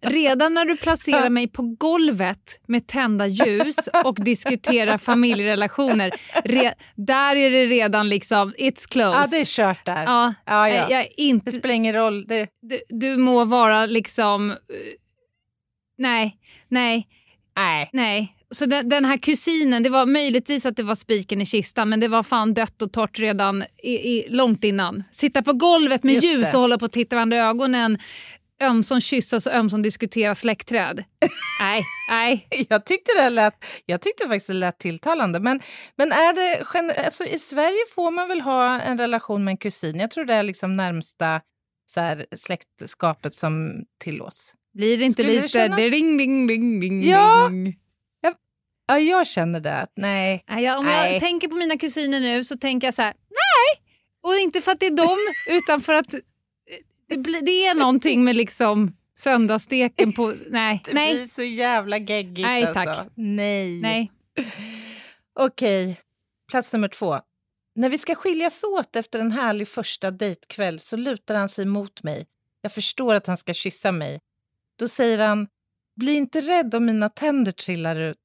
Redan när du placerar mig på golvet med tända ljus och diskuterar familjerelationer, re- där är det redan liksom, it's closed. Ja, det är kört där. Ja, ja, ja. Jag inte, det spelar ingen roll. Det... Du, du må vara liksom, nej, nej, nej. nej. Så den, den här kusinen, det var möjligtvis att det var spiken i kistan, men det var fan dött och torrt redan i, i, långt innan. Sitta på golvet med just ljus det. Och hålla på att titta varandra i ögonen. Ömsom kyssas och ömsom diskutera släktträd. Nej, nej. Jag tyckte det lät, jag tyckte faktiskt det lät tilltalande. Men, men är det, alltså i Sverige får man väl ha en relation med en kusin? Jag tror det är liksom närmsta så här, släktskapet som tillåts. Blir det inte skulle lite det det ring, ring, ring, ring, ja. ring? Ja, ja, jag känner det. Nej. Ja, om nej. jag tänker på mina kusiner nu så tänker jag så här, nej! Och inte för att det är dem, utan för att Det, blir, det är någonting med liksom söndagssteken på... Nej, det nej. blir så jävla geggigt nej, tack. Alltså. Nej, nej. Okej, plats nummer två. När vi ska skiljas åt efter en härlig första dejtkväll så lutar han sig mot mig. Jag förstår att han ska kyssa mig. Då säger han, bli inte rädd om mina tänder trillar ut.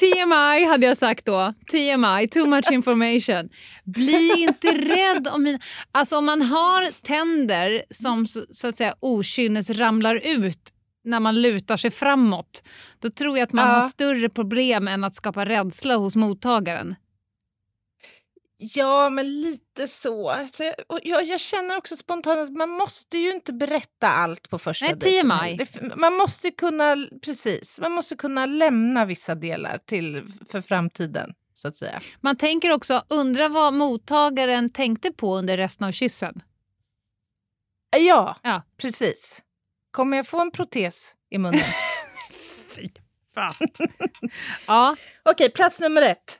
T M I hade jag sagt då. T M I, too much information. Bli inte rädd om mina... Alltså om man har tänder som så att säga okynnes ramlar ut när man lutar sig framåt, då tror jag att man ja. har större problem än att skapa rädsla hos mottagaren. Ja, men lite så. så jag, och jag, jag känner också spontant att man måste ju inte berätta allt på första Nej, dejten. Nej, T M I. Man måste kunna, precis, man måste kunna lämna vissa delar till, för framtiden, så att säga. Man tänker också, undra vad mottagaren tänkte på under resten av kyssen. Ja, ja. Precis. Kommer jag få en protes i munnen? Fy fan. ja. Okej, plats nummer ett.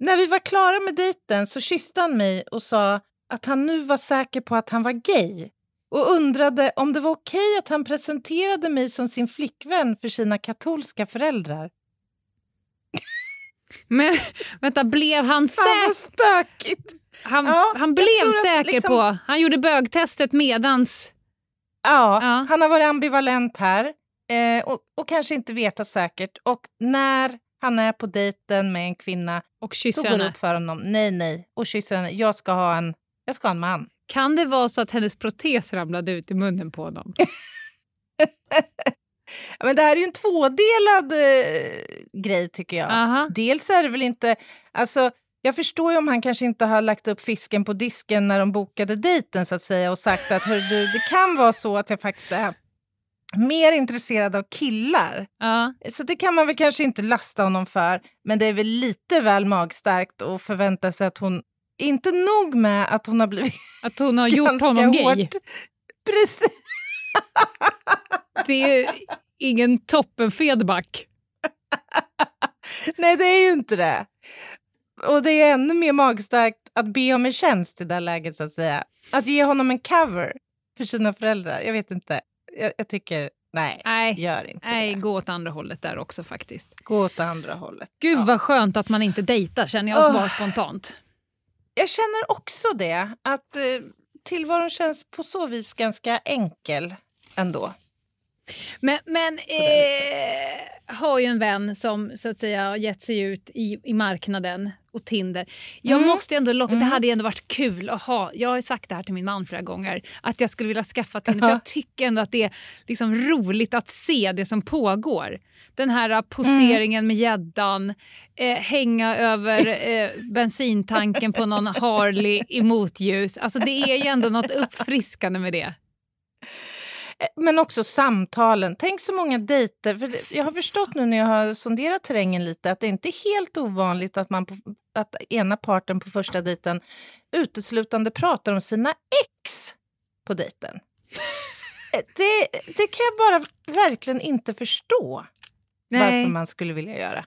När vi var klara med dejten så kysste han mig och sa att han nu var säker på att han var gay. och undrade om det var okej att han presenterade mig som sin flickvän för sina katolska föräldrar. Men vänta, blev han säker? Han, ja, han blev säker liksom... på. Han gjorde bögtestet medans. Ja, ja. Han har varit ambivalent här. Eh, och, och kanske inte veta säkert. Och när han är på dejten med en kvinna och kysser, så går det upp för honom. Nej, nej. Och kysser henne. Jag ska ha en, jag ska ha en man. Kan det vara så att hennes protes ramlade ut i munnen på honom? Ja, men det här är ju en tvådelad eh, grej tycker jag. Aha. Dels är det väl inte... Alltså, jag förstår ju om han kanske inte har lagt upp fisken på disken när de bokade dejten så att säga. Och sagt att hör du, det kan vara så att jag faktiskt är mer intresserad av killar. Ja. Så det kan man väl kanske inte lasta honom för. Men det är väl lite väl magstarkt att förvänta sig att hon... Inte nog med att hon har blivit... Att hon har gjort honom gay. Precis. Det är ju ingen toppenfeedback. Nej, det är ju inte det. Och det är ännu mer magstarkt att be om en tjänst i det läget så att säga. Att ge honom en cover för sina föräldrar. Jag vet inte. Jag, jag tycker, nej, nej, gör inte nej, det. Gå åt andra hållet där också faktiskt. Gå åt andra hållet. Gud ja. Vad skönt att man inte dejtar, känner jag oh. bara spontant. Jag känner också det. Att eh, tillvaron känns på så vis ganska enkel ändå. Men, men eh, har ju en vän som så att säga har gett sig ut i, i marknaden och Tinder. Jag mm. måste ändå locka, mm. det hade ändå varit kul att ha. Jag har ju sagt det här till min man flera gånger, att jag skulle vilja skaffa Tinder. För jag tycker ändå att det är liksom roligt att se det som pågår. Den här poseringen mm. med gäddan, eh, hänga över eh, bensintanken på någon Harley i motljus. Alltså det är ju ändå något uppfriskande med det. Men också samtalen. Tänk så många dejter. För jag har förstått nu när jag har sonderat terrängen lite att det inte är helt ovanligt att, man på, att ena parten på första dejten uteslutande pratar om sina ex på dejten. Det, det kan jag bara verkligen inte förstå. Nej. Varför man skulle vilja göra.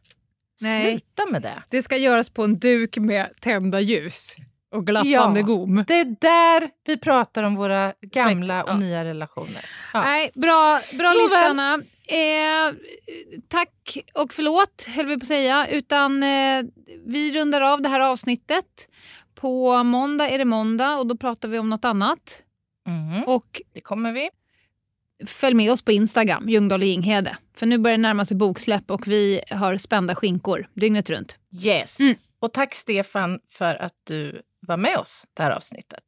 Nej. Sluta med det. Det ska göras på en duk med tända ljus. Och glappande ja, gom. Det är där vi pratar om våra gamla och ja. nya relationer. Ja. Nej, bra, bra lista, Anna. Eh, tack och förlåt, höll vi på att säga. Utan eh, vi rundar av det här avsnittet. På måndag är det måndag och då pratar vi om något annat. Mm. Och det kommer vi. Följ med oss på Instagram, Ljungdahl och Ginghede. För nu börjar det närma sig boksläpp och vi har spända skinkor dygnet runt. Yes. Mm. Och tack Stefan för att du... var med oss det här avsnittet.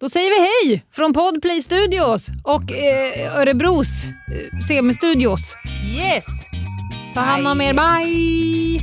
Då säger vi hej från Podplay Studios och eh, Örebros eh, semistudios. Yes! Ta hand om er, bye!